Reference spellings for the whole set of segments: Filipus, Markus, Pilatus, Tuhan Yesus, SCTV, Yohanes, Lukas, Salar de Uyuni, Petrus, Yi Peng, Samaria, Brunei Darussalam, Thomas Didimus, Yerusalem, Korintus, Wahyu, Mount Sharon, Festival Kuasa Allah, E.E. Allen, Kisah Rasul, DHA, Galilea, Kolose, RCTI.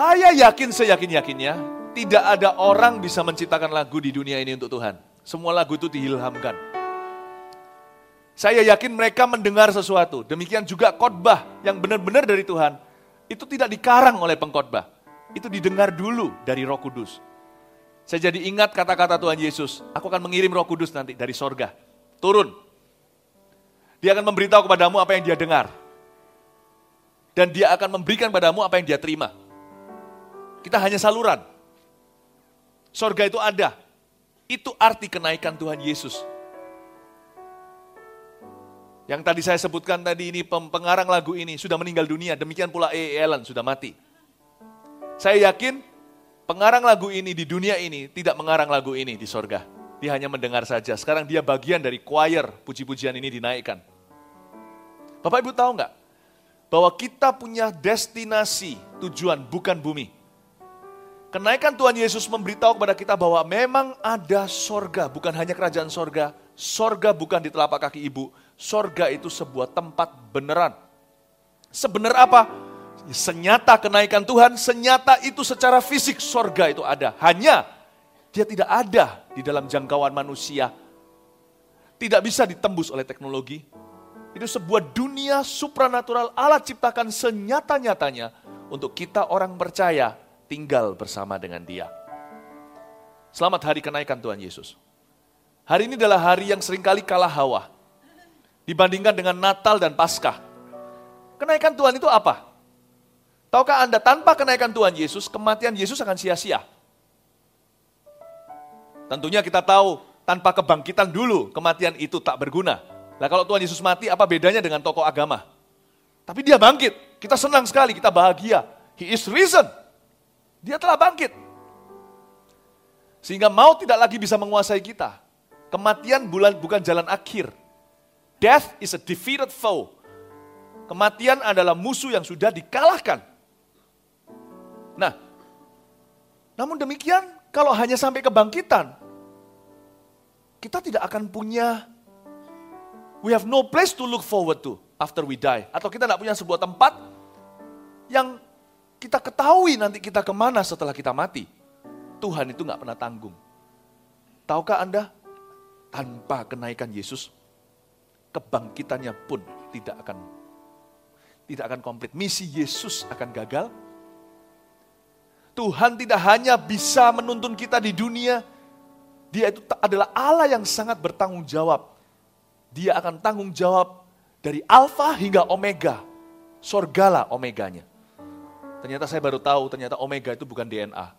Saya yakin seyakin-yakinnya, tidak ada orang bisa menciptakan lagu di dunia ini untuk Tuhan. Semua lagu itu diilhamkan. Saya yakin mereka mendengar sesuatu. Demikian juga khotbah yang benar-benar dari Tuhan. Itu tidak dikarang oleh pengkhotbah. Itu didengar dulu dari Roh Kudus. Saya jadi ingat kata-kata Tuhan Yesus, aku akan mengirim Roh Kudus nanti dari sorga. Turun. Dia akan memberitahu kepadamu apa yang dia dengar. Dan dia akan memberikan padamu apa yang dia terima. Kita hanya saluran. Sorga itu ada. Itu arti kenaikan Tuhan Yesus. Yang tadi saya sebutkan tadi ini, pengarang lagu ini sudah meninggal dunia. Demikian pula E.E. Allen sudah mati. Saya yakin pengarang lagu ini di dunia ini tidak mengarang lagu ini di sorga. Dia hanya mendengar saja. Sekarang dia bagian dari choir puji-pujian ini dinaikkan. Bapak Ibu tahu nggak? Bahwa kita punya destinasi, tujuan bukan bumi. Kenaikan Tuhan Yesus memberitahu kepada kita bahwa memang ada sorga, bukan hanya kerajaan sorga. Sorga bukan di telapak kaki ibu. Sorga itu sebuah tempat beneran. Sebenar apa? Senyata kenaikan Tuhan, senyata itu secara fisik sorga itu ada. Hanya dia tidak ada di dalam jangkauan manusia. Tidak bisa ditembus oleh teknologi. Itu sebuah dunia supranatural Allah ciptakan senyata-nyatanya untuk kita orang percaya tinggal bersama dengan dia. Selamat hari kenaikan Tuhan Yesus. Hari ini adalah hari yang seringkali kalah hawa dibandingkan dengan Natal dan Paskah. Kenaikan Tuhan itu apa? Tahukah Anda, tanpa kenaikan Tuhan Yesus, kematian Yesus akan sia-sia. Tentunya kita tahu, tanpa kebangkitan dulu, kematian itu tak berguna. Nah, kalau Tuhan Yesus mati, apa bedanya dengan tokoh agama? Tapi dia bangkit. Kita senang sekali, kita bahagia. He is risen. Dia telah bangkit. Sehingga maut tidak lagi bisa menguasai kita. Kematian bukan jalan akhir. Death is a defeated foe. Kematian adalah musuh yang sudah dikalahkan. Nah, namun demikian, kalau hanya sampai kebangkitan, kita tidak akan punya, we have no place to look forward to after we die. Atau kita tidak punya sebuah tempat yang kita ketahui nanti kita kemana setelah kita mati. Tuhan itu gak pernah tanggung. Tahukah Anda, tanpa kenaikan Yesus, kebangkitannya pun tidak akan komplit. Misi Yesus akan gagal. Tuhan tidak hanya bisa menuntun kita di dunia, dia itu adalah Allah yang sangat bertanggung jawab. Dia akan tanggung jawab dari Alfa hingga Omega. Sorgalah Omeganya. Ternyata saya baru tahu, ternyata Omega itu bukan DHA.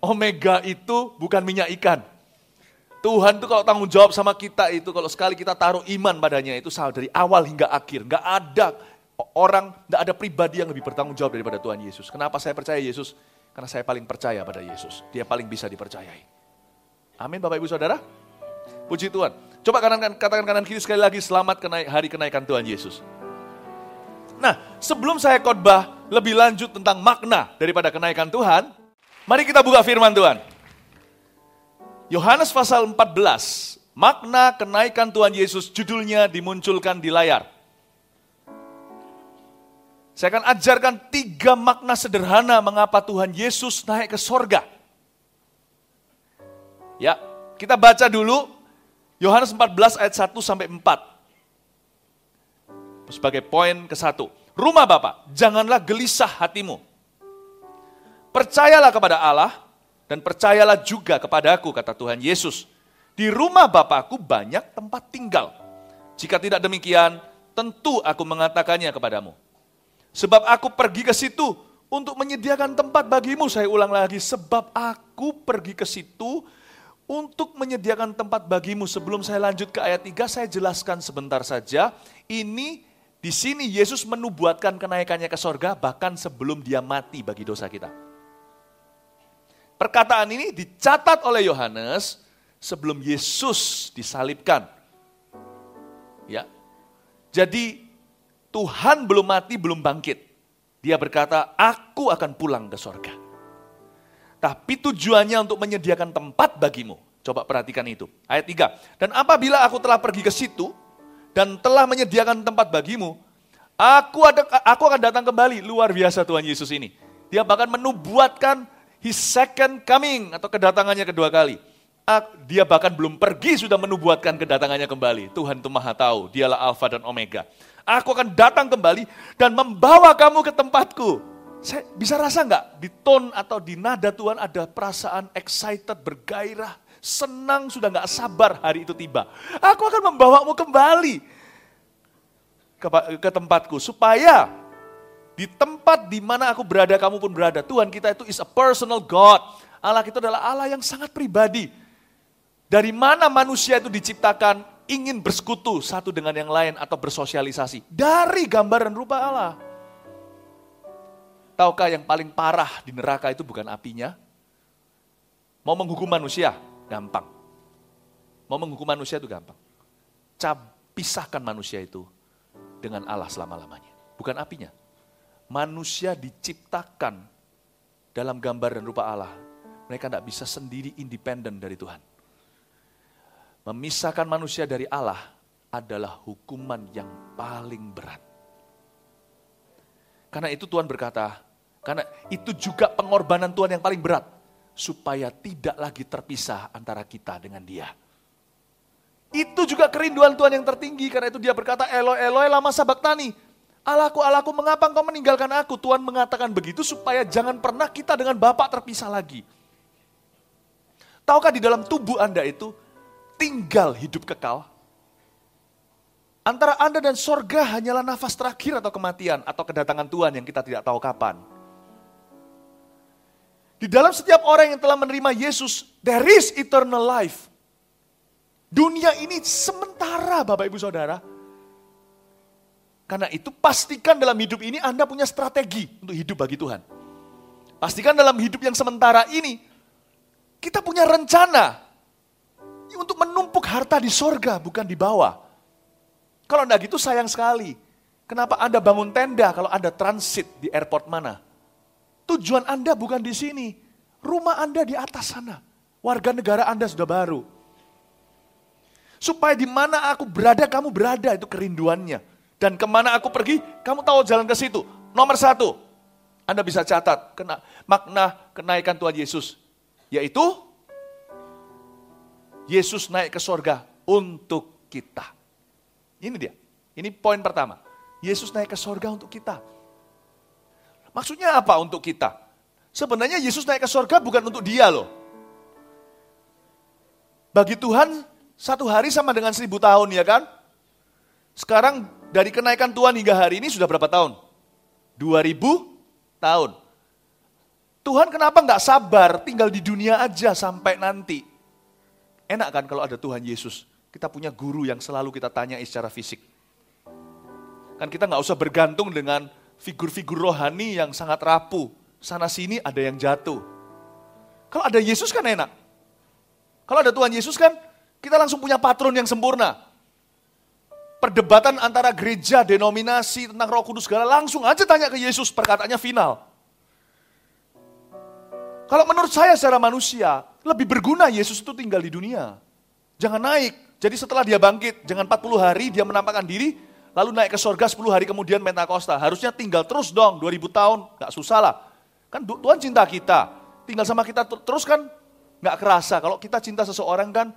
Omega itu bukan minyak ikan. Tuhan itu kalau tanggung jawab sama kita itu, kalau sekali kita taruh iman padanya itu dari awal hingga akhir. Nggak ada pribadi yang lebih bertanggung jawab daripada Tuhan Yesus. Kenapa saya percaya Yesus? Karena saya paling percaya pada Yesus. Dia paling bisa dipercayai. Amin Bapak Ibu Saudara. Puji Tuhan. Coba katakan kanan kiri sekali lagi, selamat hari kenaikan Tuhan Yesus. Nah, sebelum saya khotbah lebih lanjut tentang makna daripada kenaikan Tuhan, mari kita buka firman Tuhan. Yohanes pasal 14, makna kenaikan Tuhan Yesus, judulnya dimunculkan di layar. Saya akan ajarkan 3 makna sederhana mengapa Tuhan Yesus naik ke sorga. Ya, kita baca dulu Yohanes 14 ayat 1-4. Sebagai poin ke-1. Rumah Bapa, janganlah gelisah hatimu. Percayalah kepada Allah dan percayalah juga kepada aku, kata Tuhan Yesus. Di rumah Bapa-Ku banyak tempat tinggal. Jika tidak demikian, tentu aku mengatakannya kepadamu. Sebab aku pergi ke situ untuk menyediakan tempat bagimu. Saya ulang lagi, sebab aku pergi ke situ untuk menyediakan tempat bagimu. Sebelum saya lanjut ke ayat 3, saya jelaskan sebentar saja. Di sini Yesus menubuatkan kenaikannya ke sorga bahkan sebelum dia mati bagi dosa kita. Perkataan ini dicatat oleh Yohanes sebelum Yesus disalibkan. Ya. Jadi Tuhan belum mati, belum bangkit. Dia berkata, aku akan pulang ke sorga. Tapi tujuannya untuk menyediakan tempat bagimu. Coba perhatikan itu. Ayat 3. Dan apabila aku telah pergi ke situ dan telah menyediakan tempat bagimu, Aku akan datang kembali. Luar biasa Tuhan Yesus ini. Dia bahkan menubuatkan His second coming atau kedatangannya kedua kali. Dia bahkan belum pergi sudah menubuatkan kedatangannya kembali. Tuhan itu Maha Tahu. Dialah Alfa dan Omega. Aku akan datang kembali dan membawa kamu ke tempatku. Saya bisa rasa nggak di tone atau di nada Tuhan ada perasaan excited, bergairah, senang, sudah nggak sabar hari itu tiba. Aku akan membawamu kembali ke tempatku, supaya di tempat di mana aku berada, kamu pun berada. Tuhan kita itu is a personal God. Allah kita adalah Allah yang sangat pribadi. Dari mana manusia itu diciptakan ingin bersekutu satu dengan yang lain atau bersosialisasi? Dari gambar dan rupa Allah. Tahukah yang paling parah di neraka itu bukan apinya? Mau menghukum manusia? Gampang. Mau menghukum manusia itu gampang. Pisahkan manusia itu dengan Allah selama-lamanya. Bukan apinya. Manusia diciptakan dalam gambar dan rupa Allah. Mereka tidak bisa sendiri independen dari Tuhan. Memisahkan manusia dari Allah adalah hukuman yang paling berat. Karena itu Tuhan berkata, karena itu juga pengorbanan Tuhan yang paling berat. Supaya tidak lagi terpisah antara kita dengan Dia. Itu juga kerinduan Tuhan yang tertinggi, karena itu Dia berkata, Eloi, Eloi, lama sabachthani. Allahku, Allahku, mengapa engkau meninggalkan aku? Tuhan mengatakan begitu supaya jangan pernah kita dengan Bapa terpisah lagi. Tahukah di dalam tubuh Anda itu tinggal hidup kekal? Antara Anda dan sorga hanyalah nafas terakhir atau kematian atau kedatangan Tuhan yang kita tidak tahu kapan. Di dalam setiap orang yang telah menerima Yesus, there is eternal life. Dunia ini sementara, Bapak Ibu Saudara. Karena itu pastikan dalam hidup ini Anda punya strategi untuk hidup bagi Tuhan. Pastikan dalam hidup yang sementara ini, kita punya rencana untuk menumpuk harta di sorga, bukan di bawah. Kalau enggak gitu sayang sekali. Kenapa Anda bangun tenda kalau Anda transit di airport mana? Tujuan Anda bukan di sini. Rumah Anda di atas sana. Warga negara Anda sudah baru. Supaya di mana aku berada, kamu berada, itu kerinduannya. Dan kemana aku pergi, kamu tahu jalan ke situ. Nomor satu, Anda bisa catat makna kenaikan Tuhan Yesus. Yaitu, Yesus naik ke sorga untuk kita. Ini dia, ini poin pertama. Yesus naik ke sorga untuk kita. Maksudnya apa untuk kita? Sebenarnya Yesus naik ke sorga bukan untuk Dia loh. Bagi Tuhan, 1 hari sama dengan 1000 tahun, ya kan? Sekarang dari kenaikan Tuhan hingga hari ini sudah berapa tahun? 2000 tahun. Tuhan kenapa gak sabar tinggal di dunia aja sampai nanti? Enak kan kalau ada Tuhan Yesus. Kita punya guru yang selalu kita tanyai secara fisik. Kan kita gak usah bergantung dengan figur-figur rohani yang sangat rapuh. Sana sini ada yang jatuh. Kalau ada Yesus kan enak. Kalau ada Tuhan Yesus kan kita langsung punya patron yang sempurna. Perdebatan antara gereja, denominasi, tentang Roh Kudus segala, langsung aja tanya ke Yesus, perkataannya final. Kalau menurut saya secara manusia, lebih berguna Yesus itu tinggal di dunia. Jangan naik. Jadi setelah Dia bangkit, jangan 40 hari Dia menampakkan diri, lalu naik ke sorga 10 hari kemudian Pentakosta. Harusnya tinggal terus dong, 2000 tahun, gak susah lah. Kan Tuhan cinta kita, tinggal sama kita terus kan gak kerasa. Kalau kita cinta seseorang kan,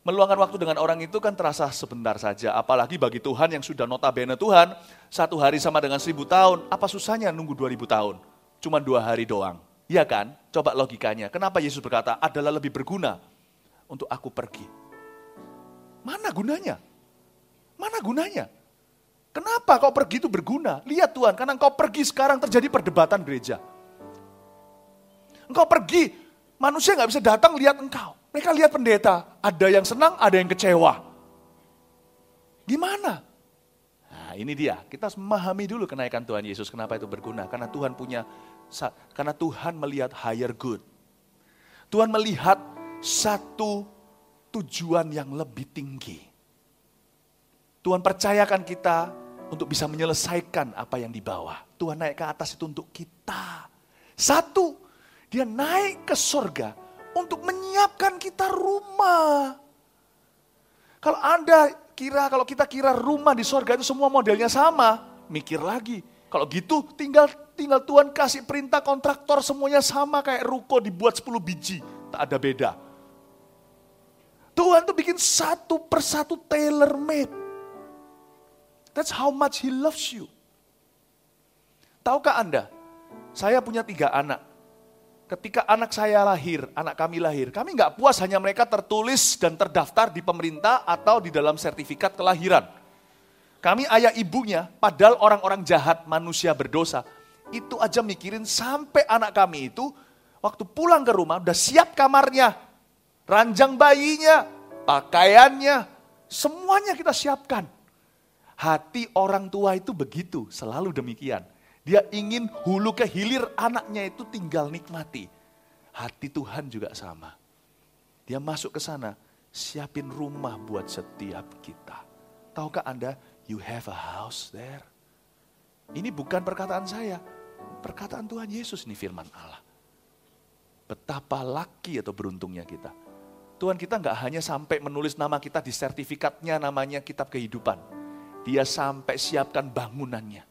meluangkan waktu dengan orang itu kan terasa sebentar saja. Apalagi bagi Tuhan yang sudah notabene Tuhan, 1 hari sama dengan 1000 tahun. Apa susahnya nunggu 2000 tahun? Cuma 2 hari doang. Iya kan? Coba logikanya. Kenapa Yesus berkata adalah lebih berguna untuk aku pergi? Mana gunanya? Mana gunanya? Kenapa kau pergi itu berguna? Lihat Tuhan, karena engkau pergi sekarang terjadi perdebatan gereja. Engkau pergi, manusia gak bisa datang lihat engkau. Mereka lihat pendeta, ada yang senang, ada yang kecewa. Gimana? Nah, ini dia, kita harus memahami dulu kenaikan Tuhan Yesus, kenapa itu berguna. Karena Tuhan melihat higher good. Tuhan melihat satu tujuan yang lebih tinggi. Tuhan percayakan kita untuk bisa menyelesaikan apa yang di bawah. Tuhan naik ke atas itu untuk kita. Satu, Dia naik ke sorga untuk menyiapkan kita rumah. Kalau kita kira rumah di sorga itu semua modelnya sama, mikir lagi. Kalau gitu tinggal Tuhan kasih perintah kontraktor semuanya sama kayak ruko dibuat 10 biji. Tak ada beda. Tuhan tuh bikin satu persatu tailor made. That's how much He loves you. Tahukah Anda, saya punya 3 anak. Ketika anak saya lahir, anak kami lahir, kami gak puas hanya mereka tertulis dan terdaftar di pemerintah atau di dalam sertifikat kelahiran. Kami ayah ibunya, padahal orang-orang jahat, manusia berdosa, itu aja mikirin sampai anak kami itu, waktu pulang ke rumah, udah siap kamarnya, ranjang bayinya, pakaiannya, semuanya kita siapkan. Hati orang tua itu begitu, selalu demikian. Dia ingin hulu ke hilir anaknya itu tinggal nikmati. Hati Tuhan juga sama. Dia masuk ke sana, siapin rumah buat setiap kita. Tahukah Anda, you have a house there. Ini bukan perkataan saya, perkataan Tuhan Yesus nih firman Allah. Betapa laki atau beruntungnya kita. Tuhan kita gak hanya sampai menulis nama kita di sertifikatnya namanya kitab kehidupan. Dia sampai siapkan bangunannya.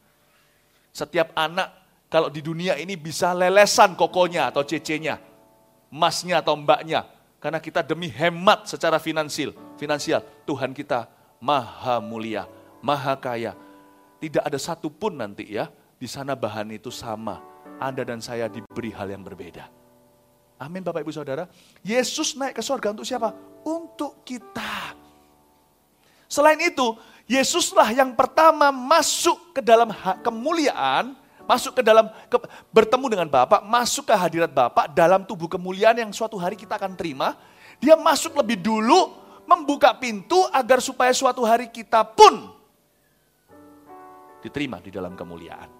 Setiap anak kalau di dunia ini bisa lelesan kokonya atau cecenya, masnya atau mbaknya. Karena kita demi hemat secara finansial. Tuhan kita maha mulia, maha kaya. Tidak ada satupun nanti ya, di sana bahan itu sama. Anda dan saya diberi hal yang berbeda. Amin Bapak Ibu Saudara. Yesus naik ke surga untuk siapa? Untuk kita. Selain itu, Yesuslah yang pertama masuk ke dalam kemuliaan, masuk ke dalam, bertemu dengan Bapa, masuk ke hadirat Bapa dalam tubuh kemuliaan yang suatu hari kita akan terima. Dia masuk lebih dulu, membuka pintu agar supaya suatu hari kita pun diterima di dalam kemuliaan.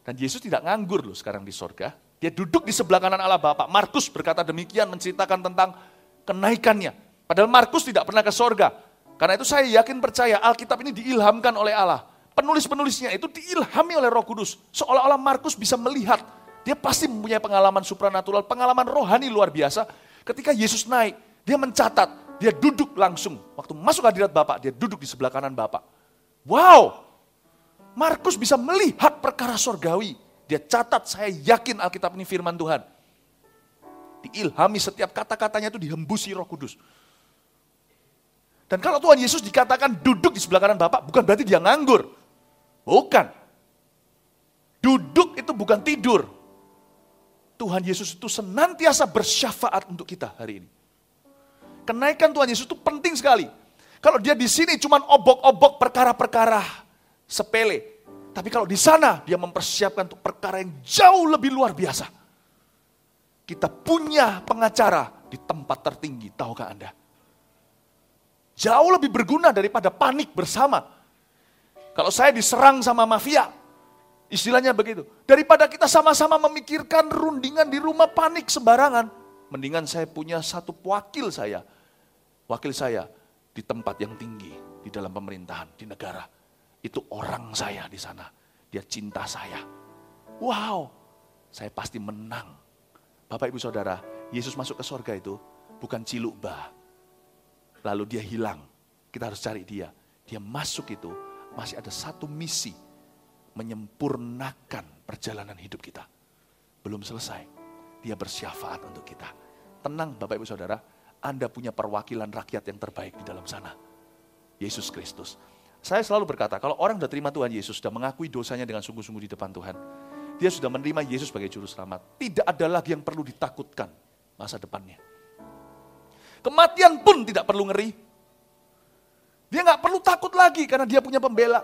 Dan Yesus tidak nganggur loh sekarang di sorga. Dia duduk di sebelah kanan Allah Bapa. Markus berkata demikian menceritakan tentang kenaikannya. Padahal Markus tidak pernah ke sorga. Karena itu saya yakin percaya Alkitab ini diilhamkan oleh Allah. Penulis-penulisnya itu diilhami oleh Roh Kudus. Seolah-olah Markus bisa melihat. Dia pasti mempunyai pengalaman supranatural, pengalaman rohani luar biasa. Ketika Yesus naik, dia mencatat, dia duduk langsung. Waktu masuk hadirat Bapa, dia duduk di sebelah kanan Bapa. Wow! Markus bisa melihat perkara sorgawi. Dia catat, saya yakin Alkitab ini firman Tuhan. Diilhami setiap kata-katanya itu dihembusi Roh Kudus. Dan kalau Tuhan Yesus dikatakan duduk di sebelah kanan Bapa, bukan berarti dia nganggur. Bukan. Duduk itu bukan tidur. Tuhan Yesus itu senantiasa bersyafaat untuk kita hari ini. Kenaikan Tuhan Yesus itu penting sekali. Kalau dia di sini cuma obok-obok perkara-perkara sepele. Tapi kalau di sana dia mempersiapkan untuk perkara yang jauh lebih luar biasa. Kita punya pengacara di tempat tertinggi, tahukah Anda? Jauh lebih berguna daripada panik bersama. Kalau saya diserang sama mafia, istilahnya begitu. Daripada kita sama-sama memikirkan rundingan di rumah panik sembarangan, mendingan saya punya satu wakil saya. Wakil saya di tempat yang tinggi, di dalam pemerintahan, di negara. Itu orang saya di sana. Dia cinta saya. Wow, saya pasti menang. Bapak Ibu Saudara, Yesus masuk ke surga itu bukan ciluk bah. Lalu dia hilang, kita harus cari dia. Dia masuk itu, masih ada satu misi, menyempurnakan perjalanan hidup kita. Belum selesai, dia bersyafaat untuk kita. Tenang Bapak Ibu Saudara, Anda punya perwakilan rakyat yang terbaik di dalam sana. Yesus Kristus. Saya selalu berkata, kalau orang sudah terima Tuhan Yesus, sudah mengakui dosanya dengan sungguh-sungguh di depan Tuhan, dia sudah menerima Yesus sebagai juru selamat. Tidak ada lagi yang perlu ditakutkan masa depannya. Kematian pun tidak perlu ngeri. Dia gak perlu takut lagi karena dia punya pembela.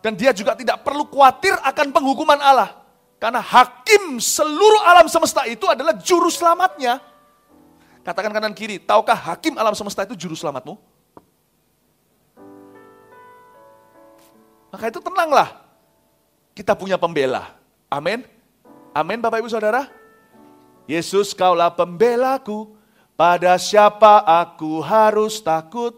Dan dia juga tidak perlu khawatir akan penghukuman Allah. Karena hakim seluruh alam semesta itu adalah juru selamatnya. Katakan kanan kiri, tahukah hakim alam semesta itu juru selamatmu? Maka itu tenanglah. Kita punya pembela. Amin. Amin Bapak Ibu Saudara. Yesus kaulah pembelaku. Pada siapa aku harus takut?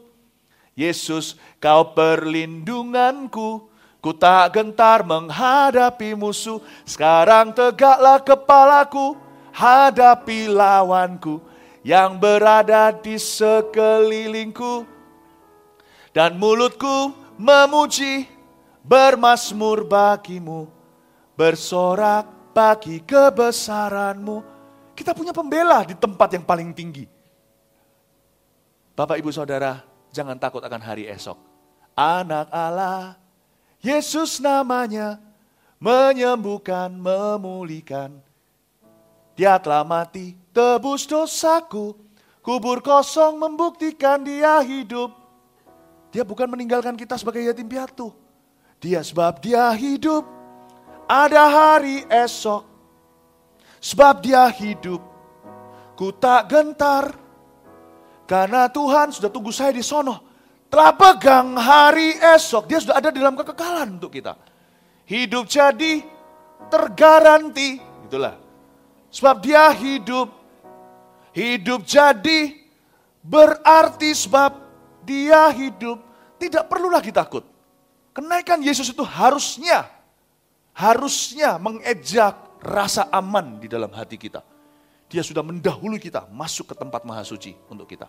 Yesus, kau perlindunganku. Ku tak gentar menghadapi musuh. Sekarang tegaklah kepalaku. Hadapi lawanku yang berada di sekelilingku. Dan mulutku memuji bermazmur bagimu, bersorak bagi kebesaran-Mu. Kita punya pembela di tempat yang paling tinggi. Bapak, Ibu, Saudara, jangan takut akan hari esok. Anak Allah, Yesus namanya, menyembuhkan, memulihkan. Dia telah mati, tebus dosaku, kubur kosong membuktikan dia hidup. Dia bukan meninggalkan kita sebagai yatim piatu. Dia sebab dia hidup, ada hari esok. Sebab dia hidup, ku tak gentar. Karena Tuhan sudah tunggu saya di sono, telah pegang hari esok. Dia sudah ada dalam kekekalan untuk kita. Hidup jadi tergaranti. Itulah. Sebab dia hidup, hidup jadi berarti sebab dia hidup. Tidak perlu lagi takut. Kenaikan Yesus itu harusnya mengejak rasa aman di dalam hati kita. Dia sudah mendahului kita masuk ke tempat maha suci untuk kita.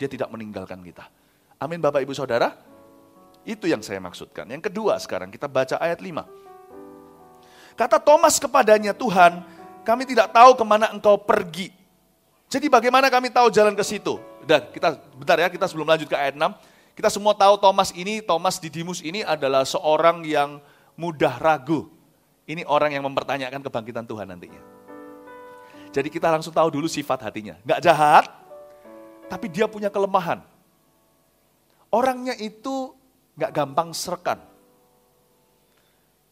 Dia tidak meninggalkan kita. Amin Bapak Ibu Saudara. Itu yang saya maksudkan. Yang kedua sekarang kita baca ayat 5. Kata Thomas kepadanya, Tuhan, kami tidak tahu kemana engkau pergi. Jadi bagaimana kami tahu jalan ke situ? Dan kita, bentar ya, kita sebelum lanjut ke ayat 6. Kita semua tahu Thomas Didimus ini adalah seorang yang mudah ragu. Ini orang yang mempertanyakan kebangkitan Tuhan nantinya. Jadi kita langsung tahu dulu sifat hatinya. Gak jahat, tapi dia punya kelemahan. Orangnya itu gak gampang serkan.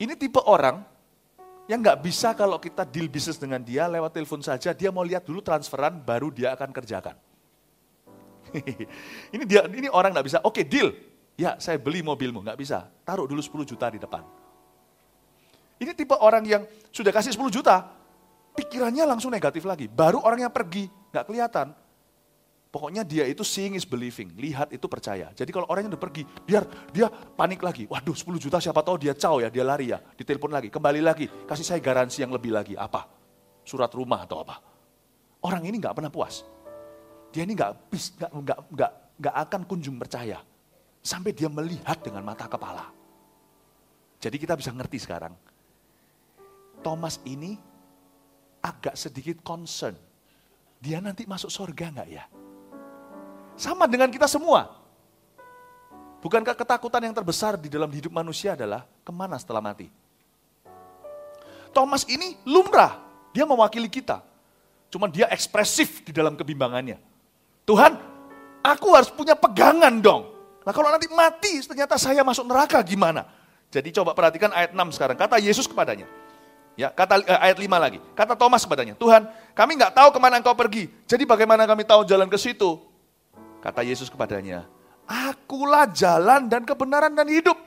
Ini tipe orang yang gak bisa kalau kita deal bisnis dengan dia, lewat telepon saja, dia mau lihat dulu transferan, baru dia akan kerjakan. Ini orang gak bisa, oke deal, ya saya beli mobilmu, gak bisa, taruh dulu 10 juta di depan. Ini tipe orang yang sudah kasih 10 juta, pikirannya langsung negatif lagi, baru orangnya pergi, gak kelihatan. Pokoknya dia itu seeing is believing, lihat itu percaya. Jadi kalau orangnya udah pergi, dia panik lagi. Waduh 10 juta siapa tahu dia caw ya, dia lari ya. Ditelepon lagi, kembali lagi, kasih saya garansi yang lebih lagi. Apa? Surat rumah atau apa? Orang ini gak pernah puas. Dia ini gak akan kunjung percaya. Sampai dia melihat dengan mata kepala. Jadi kita bisa ngerti sekarang. Thomas ini agak sedikit concern. Dia nanti masuk surga gak ya? Sama dengan kita semua. Bukankah ketakutan yang terbesar di dalam hidup manusia adalah kemana setelah mati? Thomas ini lumrah, dia mewakili kita. Cuman dia ekspresif di dalam kebimbangannya. Tuhan, aku harus punya pegangan dong. Nah kalau nanti mati, ternyata saya masuk neraka gimana? Jadi coba perhatikan ayat 6 sekarang. Kata Yesus kepadanya. Ya, ayat 5 lagi. Kata Thomas kepadanya, Tuhan, kami gak tahu kemana engkau pergi. Jadi bagaimana kami tahu jalan ke situ? Kata Yesus kepadanya, akulah jalan dan kebenaran dan hidup.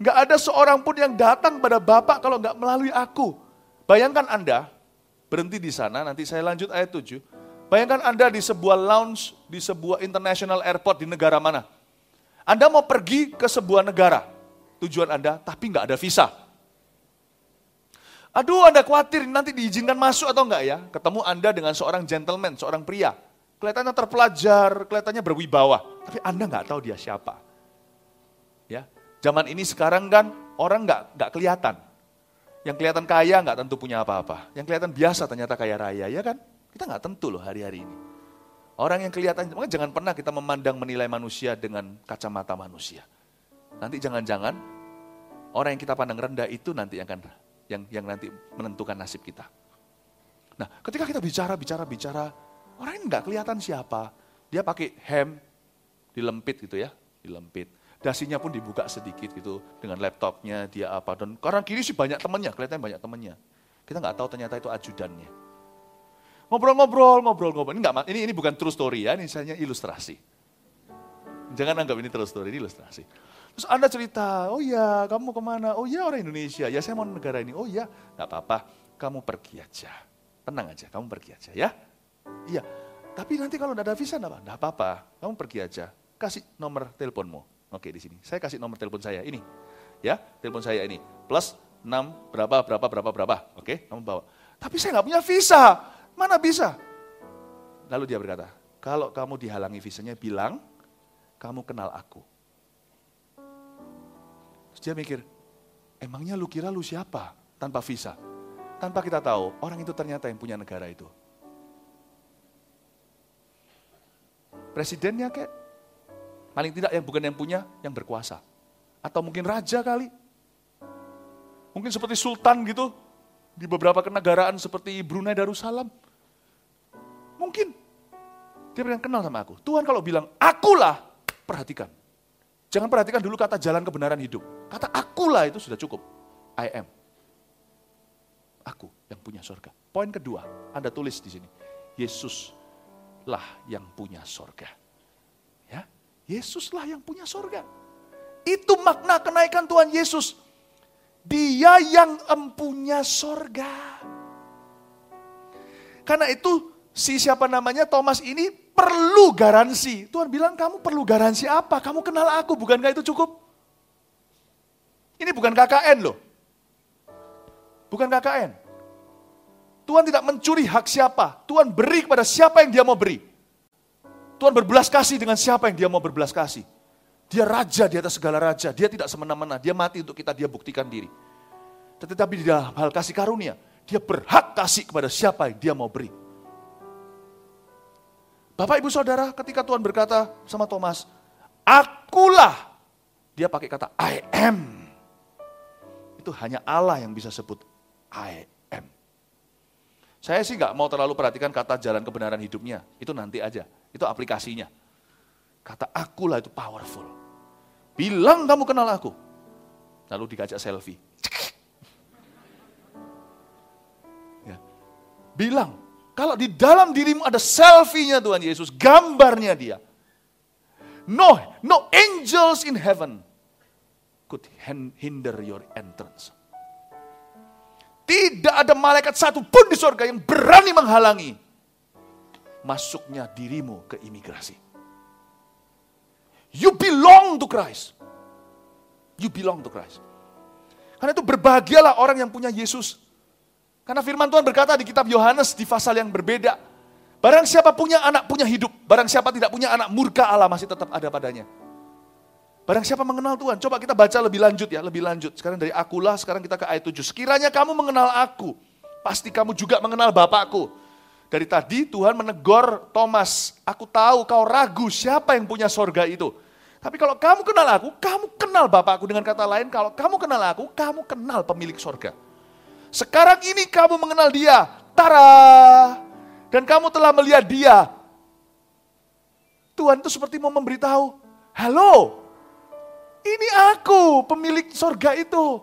Gak ada seorang pun yang datang pada Bapa kalau gak melalui aku. Bayangkan Anda, berhenti di sana, nanti saya lanjut ayat 7. Bayangkan Anda di sebuah lounge, di sebuah international airport di negara mana. Anda mau pergi ke sebuah negara, tujuan Anda, tapi gak ada visa. Aduh Anda khawatir nanti diizinkan masuk atau enggak ya. Ketemu Anda dengan seorang gentleman, seorang pria. Kelihatannya terpelajar, kelihatannya berwibawa. Tapi Anda nggak tahu dia siapa. Ya, zaman ini sekarang kan orang nggak kelihatan. Yang kelihatan kaya nggak tentu punya apa-apa. Yang kelihatan biasa ternyata kaya raya, ya kan? Kita nggak tentu loh hari-hari ini. Orang yang kelihatan, makanya jangan pernah kita memandang menilai manusia dengan kacamata manusia. Nanti jangan-jangan orang yang kita pandang rendah itu nanti yang nanti menentukan nasib kita. Nah, ketika kita bicara, orang ini gak kelihatan siapa. Dia pakai hem, dilempit gitu ya, dilempit. Dasinya pun dibuka sedikit gitu, dengan laptopnya dia apa. Dan kanan kiri sih banyak temannya, kelihatannya banyak temannya. Kita gak tahu ternyata itu ajudannya. Ngobrol. Ini bukan true story ya, ini misalnya ilustrasi. Jangan anggap ini true story, ini ilustrasi. Terus Anda cerita, oh ya kamu kemana? Oh ya orang Indonesia, ya saya mau negara ini. Oh ya, gak apa-apa, kamu pergi aja. Tenang aja, kamu pergi aja ya. Iya, tapi nanti kalau tidak ada visa enggak apa-apa, kamu pergi aja, kasih nomor teleponmu. Oke di sini, saya kasih nomor telepon saya ini, ya telepon saya ini, +6 berapa, oke kamu bawa. Tapi saya nggak punya visa, mana bisa? Lalu dia berkata, kalau kamu dihalangi visanya bilang, kamu kenal aku. Terus dia mikir, Emangnya lu kira lu siapa tanpa visa? Tanpa kita tahu, orang itu ternyata yang punya negara itu. Presidennya kek? Paling tidak yang bukan yang punya, yang berkuasa. Atau mungkin raja kali. Mungkin seperti sultan gitu. Di beberapa kenegaraan seperti Brunei Darussalam. Mungkin. Dia pengen kenal sama aku. Tuhan kalau bilang, akulah, perhatikan. Jangan perhatikan dulu kata jalan kebenaran hidup. Kata akulah itu sudah cukup. I am. Aku yang punya surga. Poin kedua, Anda tulis di sini. Yesuslah yang punya surga. Ya, Yesuslah yang punya surga. Itu makna kenaikan Tuhan Yesus. Dia yang empunya surga. Karena itu si siapa namanya Thomas ini perlu garansi. Tuhan bilang kamu perlu garansi apa? Kamu kenal aku, bukankah itu cukup? Ini bukan KKN loh. Bukan KKN. Tuhan tidak mencuri hak siapa. Tuhan beri kepada siapa yang dia mau beri. Tuhan berbelas kasih dengan siapa yang dia mau berbelas kasih. Dia raja di atas segala raja. Dia tidak semena-mena. Dia mati untuk kita, dia buktikan diri. Tetapi di dalam hal kasih karunia, dia berhak kasih kepada siapa yang dia mau beri. Bapak, Ibu, Saudara, ketika Tuhan berkata sama Thomas, akulah, dia pakai kata I am. Itu hanya Allah yang bisa sebut I am. Saya sih gak mau terlalu perhatikan kata jalan kebenaran hidupnya. Itu nanti aja. Itu aplikasinya. Kata akulah itu powerful. Bilang kamu kenal aku. Lalu dikajak selfie. Ya. Bilang. Kalau di dalam dirimu ada selfie-nya Tuhan Yesus. Gambarnya dia. No angels in heaven could hinder your entrance. Tidak ada malaikat satu pun di surga yang berani menghalangi masuknya dirimu ke imigrasi. You belong to Christ. You belong to Christ. Karena itu berbahagialah orang yang punya Yesus. Karena firman Tuhan berkata di kitab Yohanes di pasal yang berbeda, barang siapa punya anak punya hidup, barang siapa tidak punya anak murka Allah masih tetap ada padanya. Barang siapa mengenal Tuhan, coba kita baca lebih lanjut. Sekarang dari akulah, sekarang kita ke ayat 7. Sekiranya kamu mengenal aku, pasti kamu juga mengenal Bapakku. Dari tadi Tuhan menegur Thomas, aku tahu kau ragu siapa yang punya surga itu. Tapi kalau kamu kenal aku, kamu kenal Bapakku. Dengan kata lain, kalau kamu kenal aku, kamu kenal pemilik surga. Sekarang ini kamu mengenal dia, tara, dan kamu telah melihat dia. Tuhan itu seperti mau memberitahu, halo, ini aku, pemilik surga itu.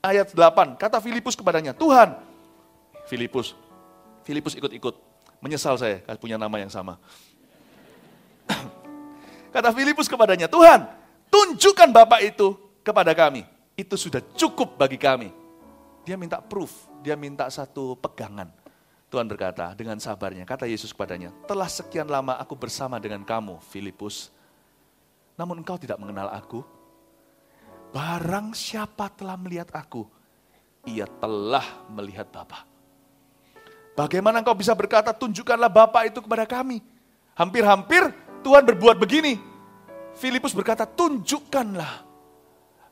Ayat 8, kata Filipus kepadanya, Tuhan, Filipus ikut-ikut. Menyesal saya, punya nama yang sama. Kata Filipus kepadanya, Tuhan, tunjukkan Bapa itu kepada kami. Itu sudah cukup bagi kami. Dia minta proof, dia minta satu pegangan. Tuhan berkata dengan sabarnya, kata Yesus kepadanya, telah sekian lama aku bersama dengan kamu, Filipus. Namun engkau tidak mengenal aku. Barang siapa telah melihat aku, ia telah melihat Bapa. Bagaimana engkau bisa berkata, tunjukkanlah Bapa itu kepada kami. Hampir-hampir Tuhan berbuat begini. Filipus berkata, tunjukkanlah.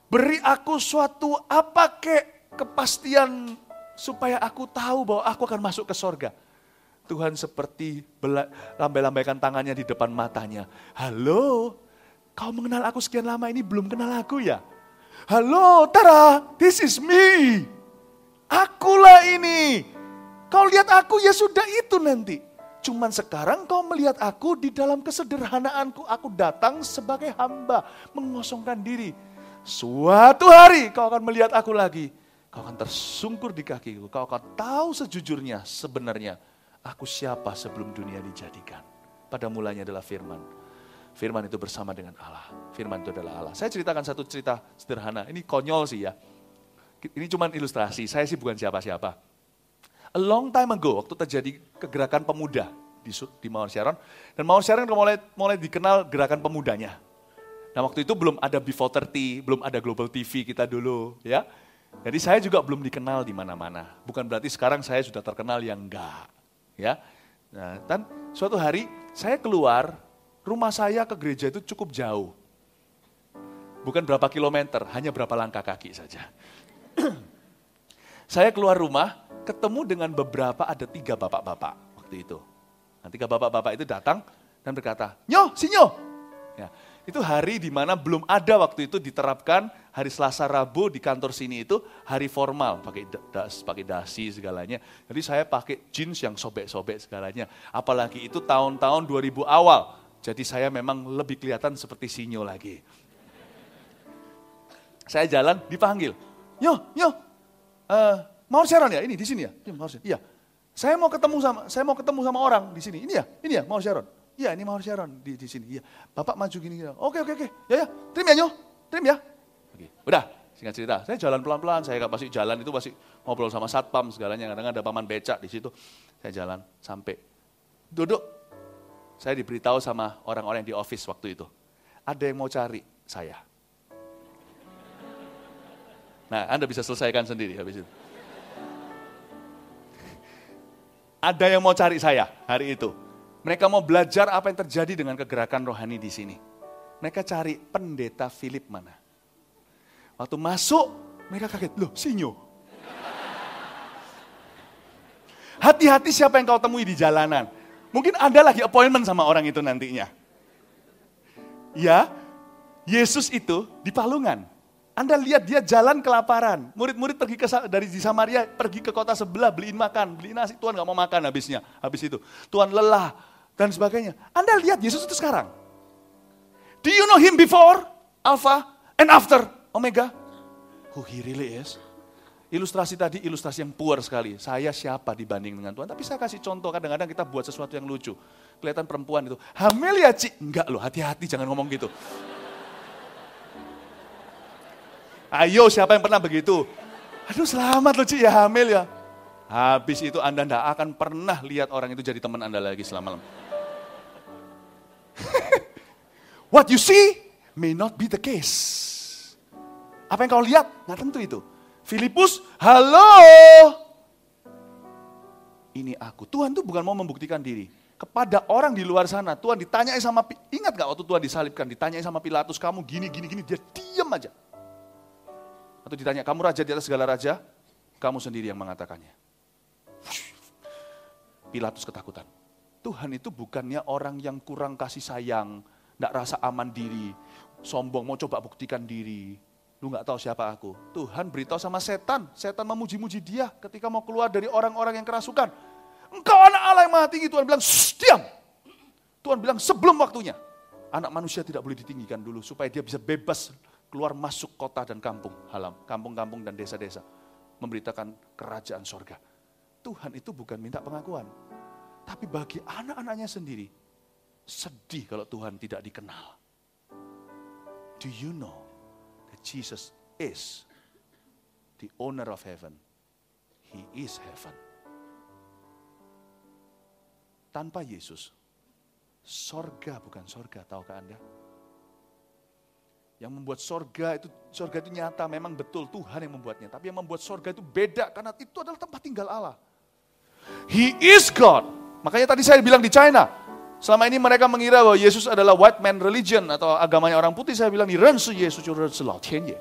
Beri aku suatu apa kek kepastian supaya aku tahu bahwa aku akan masuk ke surga. Tuhan seperti lambai-lambaikan tangannya di depan matanya. Halo, kau mengenal aku sekian lama ini belum kenal aku ya? Halo, tara, this is me. Akulah ini. Kau lihat aku ya sudah itu nanti. Cuman sekarang kau melihat aku di dalam kesederhanaanku. Aku datang sebagai hamba, mengosongkan diri. Suatu hari kau akan melihat aku lagi. Kau akan tersungkur di kakiku. Kau akan tahu sejujurnya sebenarnya aku siapa sebelum dunia dijadikan. Pada mulanya adalah firman. Firman itu bersama dengan Allah. Firman itu adalah Allah. Saya ceritakan satu cerita sederhana. Ini konyol sih ya. Ini cuma ilustrasi. Saya sih bukan siapa-siapa. A long time ago, waktu terjadi kegerakan pemuda di Mount Sharon. Dan Mount Sharon mulai dikenal gerakan pemudanya. Nah waktu itu belum ada Before 30, belum ada Global TV kita dulu ya. Jadi saya juga belum dikenal di mana-mana. Bukan berarti sekarang saya sudah terkenal yang enggak. Ya. Nah, dan suatu hari saya keluar. Rumah saya ke gereja itu cukup jauh. Bukan berapa kilometer, hanya berapa langkah kaki saja. Saya keluar rumah, ketemu dengan beberapa, ada 3 bapak-bapak waktu itu. Nah, 3 bapak-bapak itu datang dan berkata, "Nyo, sinyo." Ya, itu hari di mana belum ada waktu itu diterapkan hari Selasa Rabu di kantor sini itu hari formal, pakai dasi segalanya. Jadi saya pakai jeans yang sobek-sobek segalanya. Apalagi itu tahun-tahun 2000 awal. Jadi saya memang lebih kelihatan seperti sinyo lagi. Saya jalan dipanggil, "Nyo, Mount Sharon ya, ini di sini ya, Mount Sharon." "Iya, saya mau ketemu sama orang di sini. Ini ya, Mount Sharon." "Iya, ini Mount Sharon di sini. Iya, Bapak maju gini." Oke. Ya. "Trim ya, Nyo, trim ya." Oke, udah. Singkat cerita, saya jalan pelan-pelan. Saya masih jalan itu masih ngobrol sama satpam segalanya. Kadang-kadang ada paman becak di situ. Saya jalan sampai duduk. Saya diberitahu sama orang-orang di office waktu itu, ada yang mau cari saya. Nah, Anda bisa selesaikan sendiri habis itu. Ada yang mau cari saya hari itu. Mereka mau belajar apa yang terjadi dengan kegerakan rohani di sini. Mereka cari pendeta Philip mana. Waktu masuk, mereka kaget. "Loh, sinyo." Hati-hati siapa yang kau temui di jalanan. Mungkin ada lagi appointment sama orang itu nantinya. Ya, Yesus itu di Palungan. Anda lihat dia jalan kelaparan. Murid-murid pergi dari Samaria pergi ke kota sebelah beliin makan, beliin nasi. Tuhan gak mau makan habisnya, habis itu. Tuhan lelah dan sebagainya. Anda lihat Yesus itu sekarang. Do you know him before, Alpha and after, Omega? Who he really is. Ilustrasi tadi, ilustrasi yang puar sekali. Saya siapa dibanding dengan Tuhan. Tapi saya kasih contoh, kadang-kadang kita buat sesuatu yang lucu. Kelihatan perempuan itu, "Hamil ya, Cik?" "Enggak loh, hati-hati jangan ngomong gitu." Ayo, siapa yang pernah begitu? "Aduh, selamat loh, Cik, ya hamil ya." Habis itu Anda tidak akan pernah lihat orang itu jadi teman Anda lagi selama-lama. What you see may not be the case. Apa yang kau lihat? Nah, tentu itu. Filipus, "Halo, ini aku." Tuhan itu bukan mau membuktikan diri. Kepada orang di luar sana, Tuhan ditanyai sama, ingat gak waktu Tuhan disalibkan, ditanyai sama Pilatus, "Kamu gini, dia diam aja. Atau ditanya, "Kamu raja di atas segala raja?" "Kamu sendiri yang mengatakannya." Pilatus ketakutan. Tuhan itu bukannya orang yang kurang kasih sayang, gak rasa aman diri, sombong, mau coba buktikan diri. "Lu gak tahu siapa aku." Tuhan beritahu sama setan, setan memuji-muji dia ketika mau keluar dari orang-orang yang kerasukan. "Engkau anak Allah yang maha tinggi." Tuhan bilang, "Diam." Tuhan bilang, "Sebelum waktunya, anak manusia tidak boleh ditinggikan dulu, supaya dia bisa bebas keluar masuk kota dan kampung halam, kampung-kampung dan desa-desa, memberitakan kerajaan sorga." Tuhan itu bukan minta pengakuan, tapi bagi anak-anaknya sendiri, sedih kalau Tuhan tidak dikenal. Do you know that Jesus is the owner of heaven? He is heaven. Tanpa Yesus, sorga bukan sorga, tahukah Anda? Yang membuat sorga itu nyata, memang betul Tuhan yang membuatnya. Tapi yang membuat sorga itu beda, karena itu adalah tempat tinggal Allah. He is God. Makanya tadi saya bilang di China, selama ini mereka mengira bahwa Yesus adalah white man religion atau agamanya orang putih. Saya bilang, "Ni ren shi Yesus, ju ren shi lao tian ye."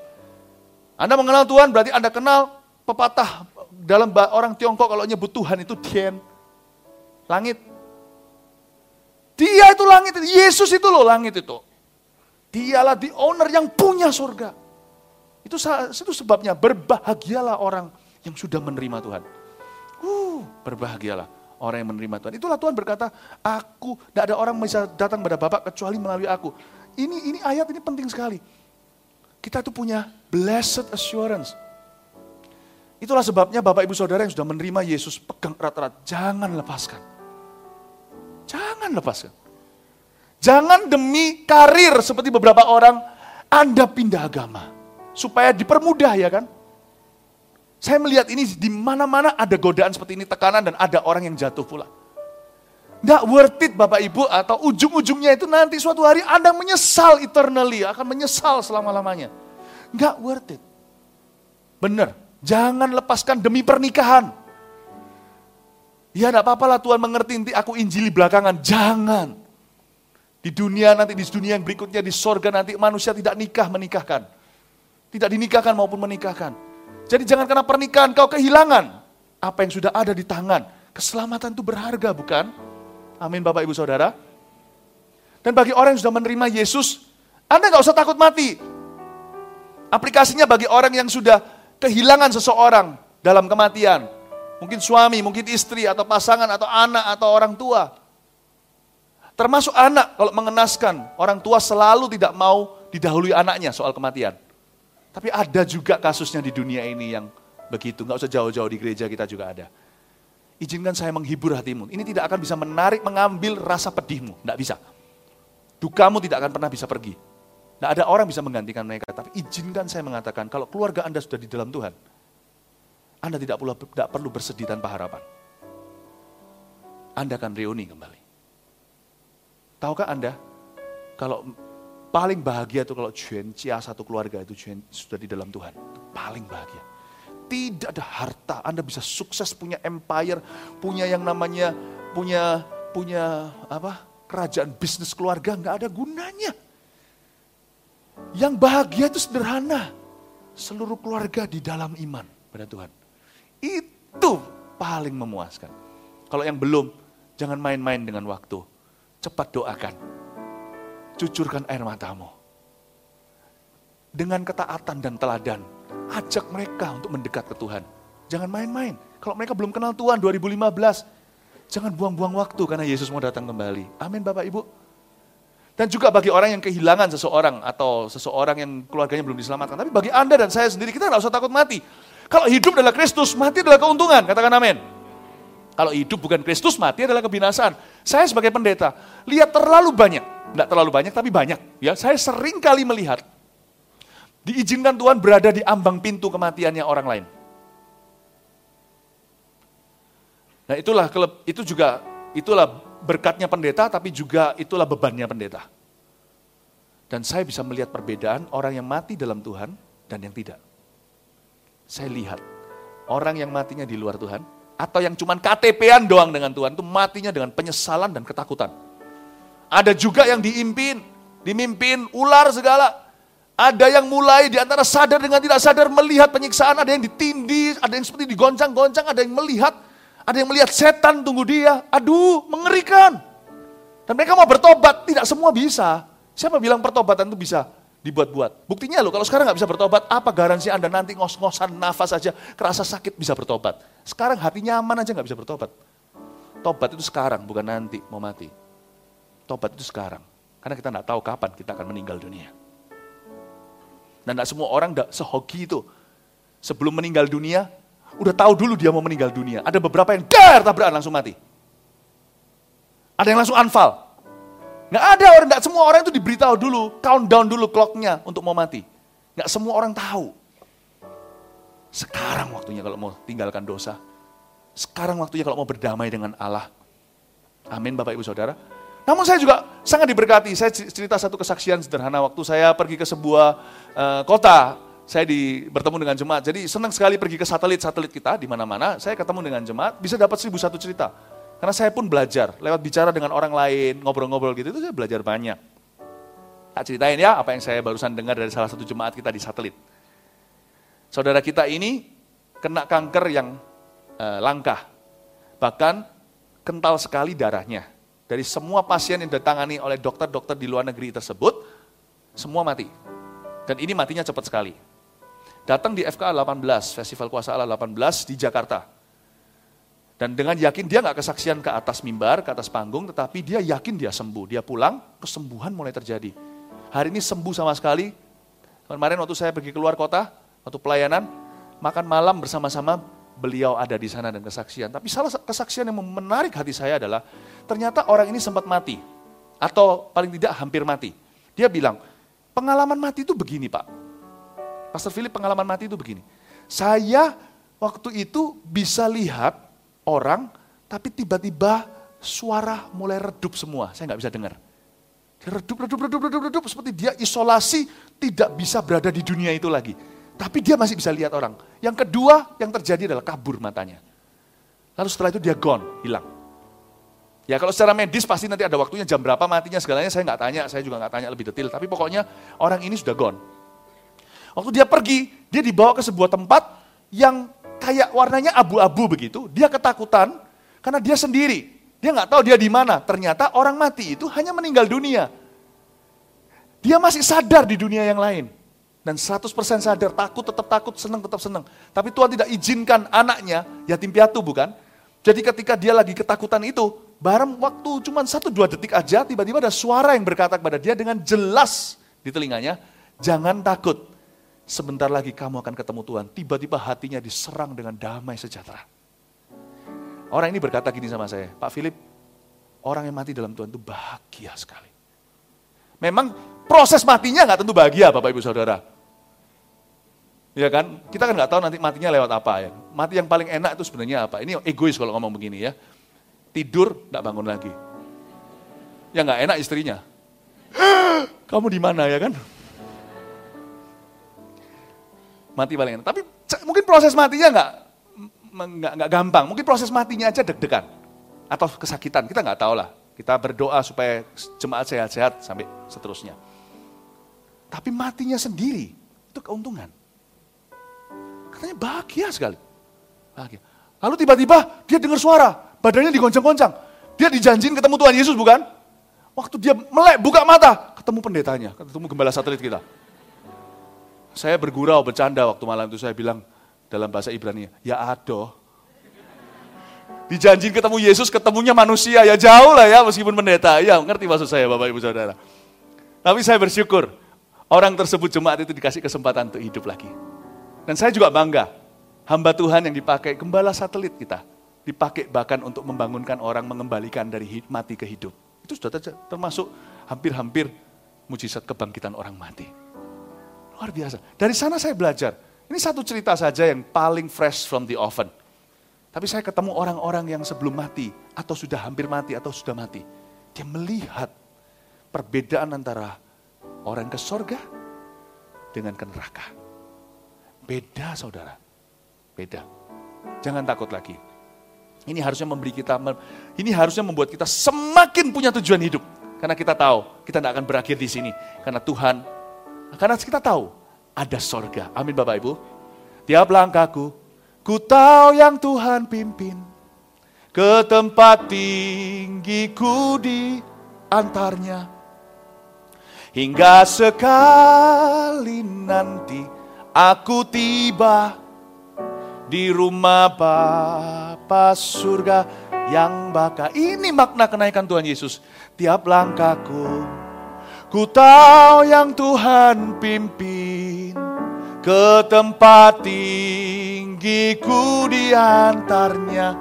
Anda mengenal Tuhan, berarti Anda kenal pepatah dalam orang Tiongkok kalau nyebut Tuhan itu Tian, langit. Dia itu langit, Yesus itu loh langit itu. Dialah the owner yang punya surga. Itu sebabnya berbahagialah orang yang sudah menerima Tuhan. Berbahagialah orang yang menerima Tuhan. Itulah Tuhan berkata, "Aku, tidak ada orang bisa datang pada Bapa kecuali melalui aku." Ini ayat ini penting sekali. Kita itu punya blessed assurance. Itulah sebabnya Bapak Ibu Saudara yang sudah menerima Yesus, pegang erat-erat, jangan lepaskan. Jangan lepaskan. Jangan demi karir seperti beberapa orang, Anda pindah agama. Supaya dipermudah, ya kan? Saya melihat ini di mana-mana ada godaan seperti ini, tekanan, dan ada orang yang jatuh pula. Nggak worth it Bapak Ibu, atau ujung-ujungnya itu nanti suatu hari Anda menyesal eternally, akan menyesal selama-lamanya. Nggak worth it. Benar, jangan lepaskan demi pernikahan. Ya nggak apa-apa lah Tuhan mengerti, nanti aku injili belakangan, jangan. Di dunia nanti, di dunia yang berikutnya, di sorga nanti manusia tidak menikahkan. Tidak dinikahkan maupun menikahkan. Jadi jangan karena pernikahan kau kehilangan apa yang sudah ada di tangan. Keselamatan itu berharga, bukan? Amin, Bapak, Ibu, Saudara. Dan bagi orang yang sudah menerima Yesus, Anda nggak usah takut mati. Aplikasinya bagi orang yang sudah kehilangan seseorang dalam kematian. Mungkin suami, mungkin istri, atau pasangan, atau anak, atau orang tua. Termasuk anak, kalau mengenaskan, orang tua selalu tidak mau didahului anaknya soal kematian. Tapi ada juga kasusnya di dunia ini yang begitu. Nggak usah jauh-jauh, di gereja kita juga ada. Izinkan saya menghibur hatimu. Ini tidak akan bisa menarik, mengambil rasa pedihmu. Nggak bisa. Dukamu tidak akan pernah bisa pergi. Nggak ada orang bisa menggantikan mereka. Tapi izinkan saya mengatakan, kalau keluarga Anda sudah di dalam Tuhan, Anda tidak perlu bersedih tanpa harapan. Anda akan reuni kembali. Tahukah Anda, kalau paling bahagia itu kalau juencia satu keluarga itu sudah di dalam Tuhan. Paling bahagia. Tidak ada harta, Anda bisa sukses, punya empire, punya yang namanya, punya kerajaan bisnis keluarga, nggak ada gunanya. Yang bahagia itu sederhana. Seluruh keluarga di dalam iman pada Tuhan. Itu paling memuaskan. Kalau yang belum, jangan main-main dengan waktu. Cepat doakan, cucurkan air matamu. Dengan ketaatan dan teladan, ajak mereka untuk mendekat ke Tuhan. Jangan main-main. Kalau mereka belum kenal Tuhan 2015, jangan buang-buang waktu karena Yesus mau datang kembali. Amin, Bapak, Ibu. Dan juga bagi orang yang kehilangan seseorang atau seseorang yang keluarganya belum diselamatkan. Tapi bagi Anda dan saya sendiri, kita nggak usah takut mati. Kalau hidup adalah Kristus, mati adalah keuntungan. Katakan amin. Kalau hidup bukan Kristus, mati adalah kebinasaan. Saya sebagai pendeta, lihat terlalu banyak. Tidak terlalu banyak, tapi banyak. Ya, saya sering kali melihat, diizinkan Tuhan berada di ambang pintu kematiannya orang lain. Nah, itulah berkatnya pendeta, tapi juga itulah bebannya pendeta. Dan saya bisa melihat perbedaan orang yang mati dalam Tuhan dan yang tidak. Saya lihat, orang yang matinya di luar Tuhan, atau yang cuma KTP-an doang dengan Tuhan, itu matinya dengan penyesalan dan ketakutan. Ada juga yang dimimpin, ular segala. Ada yang mulai di antara sadar dengan tidak sadar melihat penyiksaan, ada yang ditindih, ada yang seperti digoncang-goncang, ada yang melihat setan tunggu dia. Aduh, mengerikan. Dan mereka mau bertobat, tidak semua bisa. Siapa bilang pertobatan itu bisa dibuat-buat? Buktinya loh, kalau sekarang gak bisa bertobat, apa garansi Anda nanti ngos-ngosan nafas aja, kerasa sakit bisa bertobat? Sekarang hati nyaman aja gak bisa bertobat. Tobat itu sekarang, bukan nanti mau mati. Tobat itu sekarang, karena kita gak tahu kapan kita akan meninggal dunia. Dan gak semua orang sehoki itu. Sebelum meninggal dunia, udah tahu dulu dia mau meninggal dunia. Ada beberapa yang tabrakan langsung mati. Ada yang langsung anfal. Nggak ada orang, nggak semua orang itu diberitahu dulu, countdown dulu clock-nya untuk mau mati. Nggak semua orang tahu. Sekarang waktunya kalau mau tinggalkan dosa. Sekarang waktunya kalau mau berdamai dengan Allah. Amin, Bapak, Ibu, Saudara. Namun saya juga sangat diberkati. Saya cerita satu kesaksian sederhana waktu saya pergi ke sebuah kota. Saya bertemu dengan jemaat. Jadi senang sekali pergi ke satelit-satelit kita di mana-mana. Saya ketemu dengan jemaat, bisa dapat 1001 cerita. Karena saya pun belajar, lewat bicara dengan orang lain, ngobrol-ngobrol gitu, itu saya belajar banyak. Tak ceritain ya, apa yang saya barusan dengar dari salah satu jemaat kita di satelit. Saudara kita ini kena kanker yang langka, bahkan kental sekali darahnya. Dari semua pasien yang ditangani oleh dokter-dokter di luar negeri tersebut, semua mati. Dan ini matinya cepat sekali. Datang di FKA 18, Festival Kuasa Allah 18 di Jakarta. Dan dengan yakin, dia gak kesaksian ke atas mimbar, ke atas panggung, tetapi dia yakin dia sembuh. Dia pulang, kesembuhan mulai terjadi. Hari ini sembuh sama sekali. Kemarin waktu saya pergi keluar kota, waktu pelayanan, makan malam bersama-sama, beliau ada di sana dan kesaksian. Tapi salah kesaksian yang menarik hati saya adalah, ternyata orang ini sempat mati, atau paling tidak hampir mati. Dia bilang, pengalaman mati itu begini, Pak. Pastor Philip, pengalaman mati itu begini. Saya waktu itu bisa lihat orang, tapi tiba-tiba suara mulai redup semua. Saya nggak bisa dengar. Redup. Seperti dia isolasi, tidak bisa berada di dunia itu lagi. Tapi dia masih bisa lihat orang. Yang kedua yang terjadi adalah kabur matanya. Lalu setelah itu dia gone, hilang. Ya kalau secara medis pasti nanti ada waktunya, jam berapa matinya, segalanya saya nggak tanya. Saya juga nggak tanya lebih detail. Tapi pokoknya orang ini sudah gone. Waktu dia pergi, dia dibawa ke sebuah tempat yang kayak warnanya abu-abu begitu, dia ketakutan karena dia sendiri. Dia nggak tahu dia di mana. Ternyata orang mati itu hanya meninggal dunia. Dia masih sadar di dunia yang lain. Dan 100% sadar, takut tetap takut, senang tetap senang. Tapi Tuhan tidak izinkan anaknya, yatim piatu bukan? Jadi ketika dia lagi ketakutan itu, bareng waktu cuma 1-2 detik aja, tiba-tiba ada suara yang berkata kepada dia dengan jelas di telinganya, jangan takut, sebentar lagi kamu akan ketemu Tuhan. Tiba-tiba hatinya diserang dengan damai sejahtera. Orang ini berkata gini sama saya, Pak Philip, orang yang mati dalam Tuhan itu bahagia sekali. Memang proses matinya gak tentu bahagia, Bapak Ibu Saudara. Ya kan? Kita kan gak tahu nanti matinya lewat apa ya. Mati yang paling enak itu sebenarnya apa? Ini egois kalau ngomong begini ya. Tidur, gak bangun lagi. Ya gak enak istrinya. Kamu di mana ya kan? Mati paling enak. Tapi mungkin proses matinya nggak gampang, mungkin proses matinya aja deg-degan atau kesakitan, kita nggak tahu lah. Kita berdoa supaya jemaat sehat-sehat sampai seterusnya. Tapi matinya sendiri itu keuntungan. Katanya bahagia sekali. Bahagia. Lalu tiba-tiba dia dengar suara, badannya digoncang-goncang. Dia dijanjiin ketemu Tuhan Yesus bukan? Waktu dia melek buka mata, ketemu pendetanya, ketemu gembala satelit kita. Saya bergurau bercanda waktu malam itu, saya bilang dalam bahasa Ibrani, ya adoh. Dijanjin ketemu Yesus, ketemunya manusia, ya jauh lah ya meskipun pendeta. Ya ngerti maksud saya Bapak Ibu Saudara. Tapi saya bersyukur, orang tersebut jemaat itu dikasih kesempatan untuk hidup lagi. Dan saya juga bangga, hamba Tuhan yang dipakai, gembala satelit kita, dipakai bahkan untuk membangunkan orang, mengembalikan dari mati ke hidup. Itu sudah termasuk hampir-hampir mujizat kebangkitan orang mati. Luar biasa. Dari sana saya belajar, ini satu cerita saja yang paling fresh from the oven. Tapi saya ketemu orang-orang yang sebelum mati, atau sudah hampir mati, atau sudah mati. Dia melihat perbedaan antara orang ke sorga dengan ke neraka. Beda saudara, beda. Jangan takut lagi. Ini harusnya memberi kita, ini harusnya membuat kita semakin punya tujuan hidup. Karena kita tahu, kita tidak akan berakhir di sini. Karena kita tahu, ada sorga. Amin Bapak Ibu. Tiap langkahku, ku tahu yang Tuhan pimpin. Ke tempat tinggiku di antarnya. Hingga sekali nanti aku tiba di rumah Bapa surga yang bakal. Ini makna kenaikan Tuhan Yesus. Tiap langkahku, ku tahu yang Tuhan pimpin, ke tempat tinggiku diantarnya.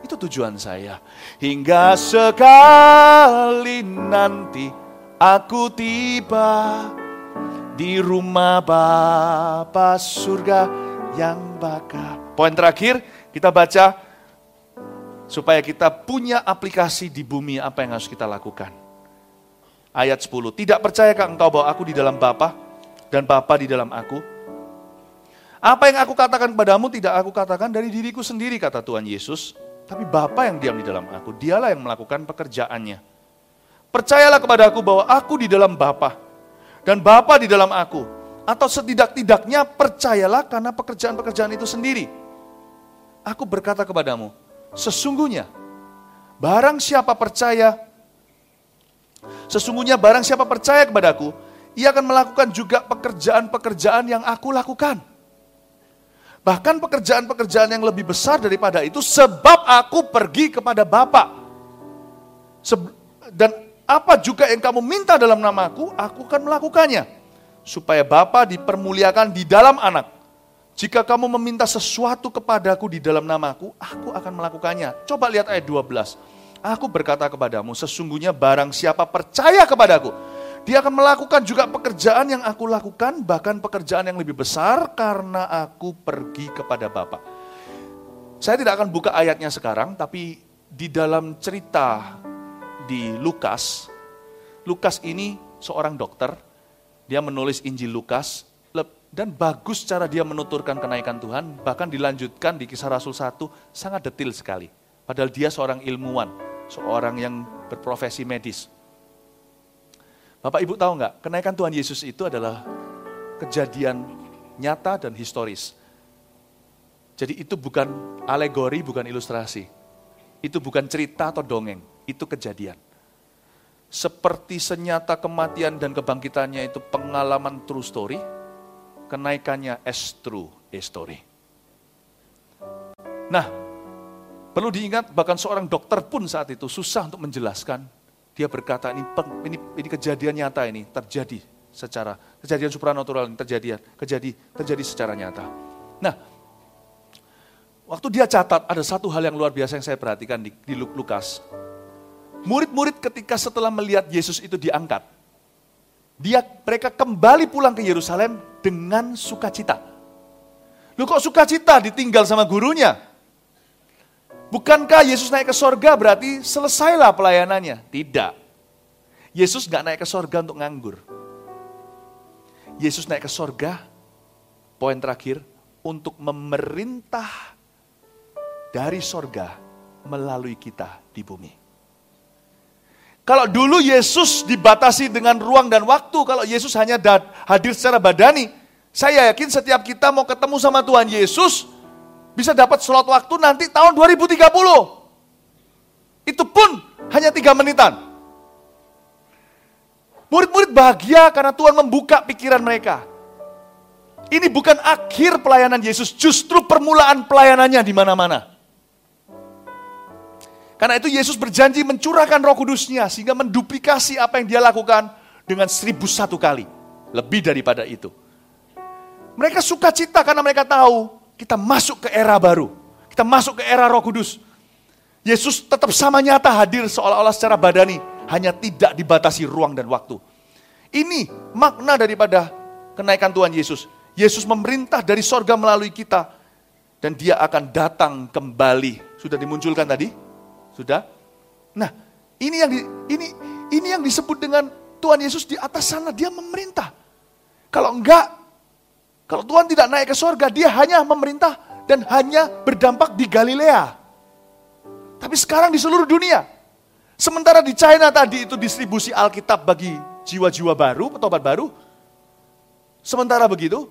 Itu tujuan saya. Hingga sekali nanti aku tiba di rumah Bapa surga yang bakal. Poin terakhir kita baca supaya kita punya aplikasi di bumi apa yang harus kita lakukan. Ayat 10, tidak percayakah engkau bahwa aku di dalam Bapa dan Bapa di dalam aku? Apa yang aku katakan kepadamu tidak aku katakan dari diriku sendiri, kata Tuhan Yesus. Tapi Bapa yang diam di dalam aku, dialah yang melakukan pekerjaannya. Percayalah kepada aku bahwa aku di dalam Bapa dan Bapa di dalam aku. Atau setidak-tidaknya percayalah karena pekerjaan-pekerjaan itu sendiri. Aku berkata kepadamu, sesungguhnya barang siapa percaya kepadaku, ia akan melakukan juga pekerjaan-pekerjaan yang aku lakukan. Bahkan pekerjaan-pekerjaan yang lebih besar daripada itu, sebab aku pergi kepada Bapa. Dan apa juga yang kamu minta dalam namaku, aku akan melakukannya. Supaya Bapa dipermuliakan di dalam anak. Jika kamu meminta sesuatu kepadaku di dalam namaku, aku akan melakukannya. Coba lihat ayat 12. Aku berkata kepadamu, sesungguhnya barang siapa percaya kepadaku, dia akan melakukan juga pekerjaan yang aku lakukan, bahkan pekerjaan yang lebih besar, karena aku pergi kepada Bapa. Saya tidak akan buka ayatnya sekarang, tapi di dalam cerita di Lukas, Lukas ini seorang dokter, dia menulis Injil Lukas, dan bagus cara dia menuturkan kenaikan Tuhan, bahkan dilanjutkan di Kisah Rasul 1, sangat detil sekali. Padahal dia seorang ilmuwan, seorang yang berprofesi medis. Bapak Ibu tahu nggak, kenaikan Tuhan Yesus itu adalah kejadian nyata dan historis. Jadi itu bukan alegori, bukan ilustrasi. Itu bukan cerita atau dongeng, itu kejadian. Seperti senyata kematian dan kebangkitannya itu pengalaman true story, kenaikannya as true a story. Nah, perlu diingat bahkan seorang dokter pun saat itu susah untuk menjelaskan. Dia berkata ini kejadian nyata, ini terjadi secara kejadian supranatural, ini terjadi secara nyata. Nah, waktu dia catat, ada satu hal yang luar biasa yang saya perhatikan di Lukas. Murid-murid ketika setelah melihat Yesus itu diangkat, mereka kembali pulang ke Yerusalem dengan sukacita. Loh, kok sukacita ditinggal sama gurunya? Bukankah Yesus naik ke sorga berarti selesailah pelayanannya? Tidak. Yesus gak naik ke sorga untuk nganggur. Yesus naik ke sorga, poin terakhir, untuk memerintah dari sorga melalui kita di bumi. Kalau dulu Yesus dibatasi dengan ruang dan waktu, kalau Yesus hanya hadir secara badani, saya yakin setiap kita mau ketemu sama Tuhan Yesus, bisa dapat slot waktu nanti tahun 2030. Itu pun hanya 3 menitan. Murid-murid bahagia karena Tuhan membuka pikiran mereka. Ini bukan akhir pelayanan Yesus, justru permulaan pelayanannya di mana-mana. Karena itu Yesus berjanji mencurahkan Roh Kudus-Nya sehingga menduplikasi apa yang dia lakukan dengan 1001 kali. Lebih daripada itu. Mereka sukacita karena mereka tahu kita masuk ke era baru. Kita masuk ke era Roh Kudus. Yesus tetap sama nyata hadir seolah-olah secara badani, hanya tidak dibatasi ruang dan waktu. Ini makna daripada kenaikan Tuhan Yesus. Yesus memerintah dari sorga melalui kita dan dia akan datang kembali. Sudah dimunculkan tadi? Sudah. Nah, ini yang disebut dengan Tuhan Yesus di atas sana, dia memerintah. Kalau Tuhan tidak naik ke sorga, dia hanya memerintah dan hanya berdampak di Galilea. Tapi sekarang di seluruh dunia. Sementara di China tadi itu distribusi Alkitab bagi jiwa-jiwa baru, petobat baru. Sementara begitu,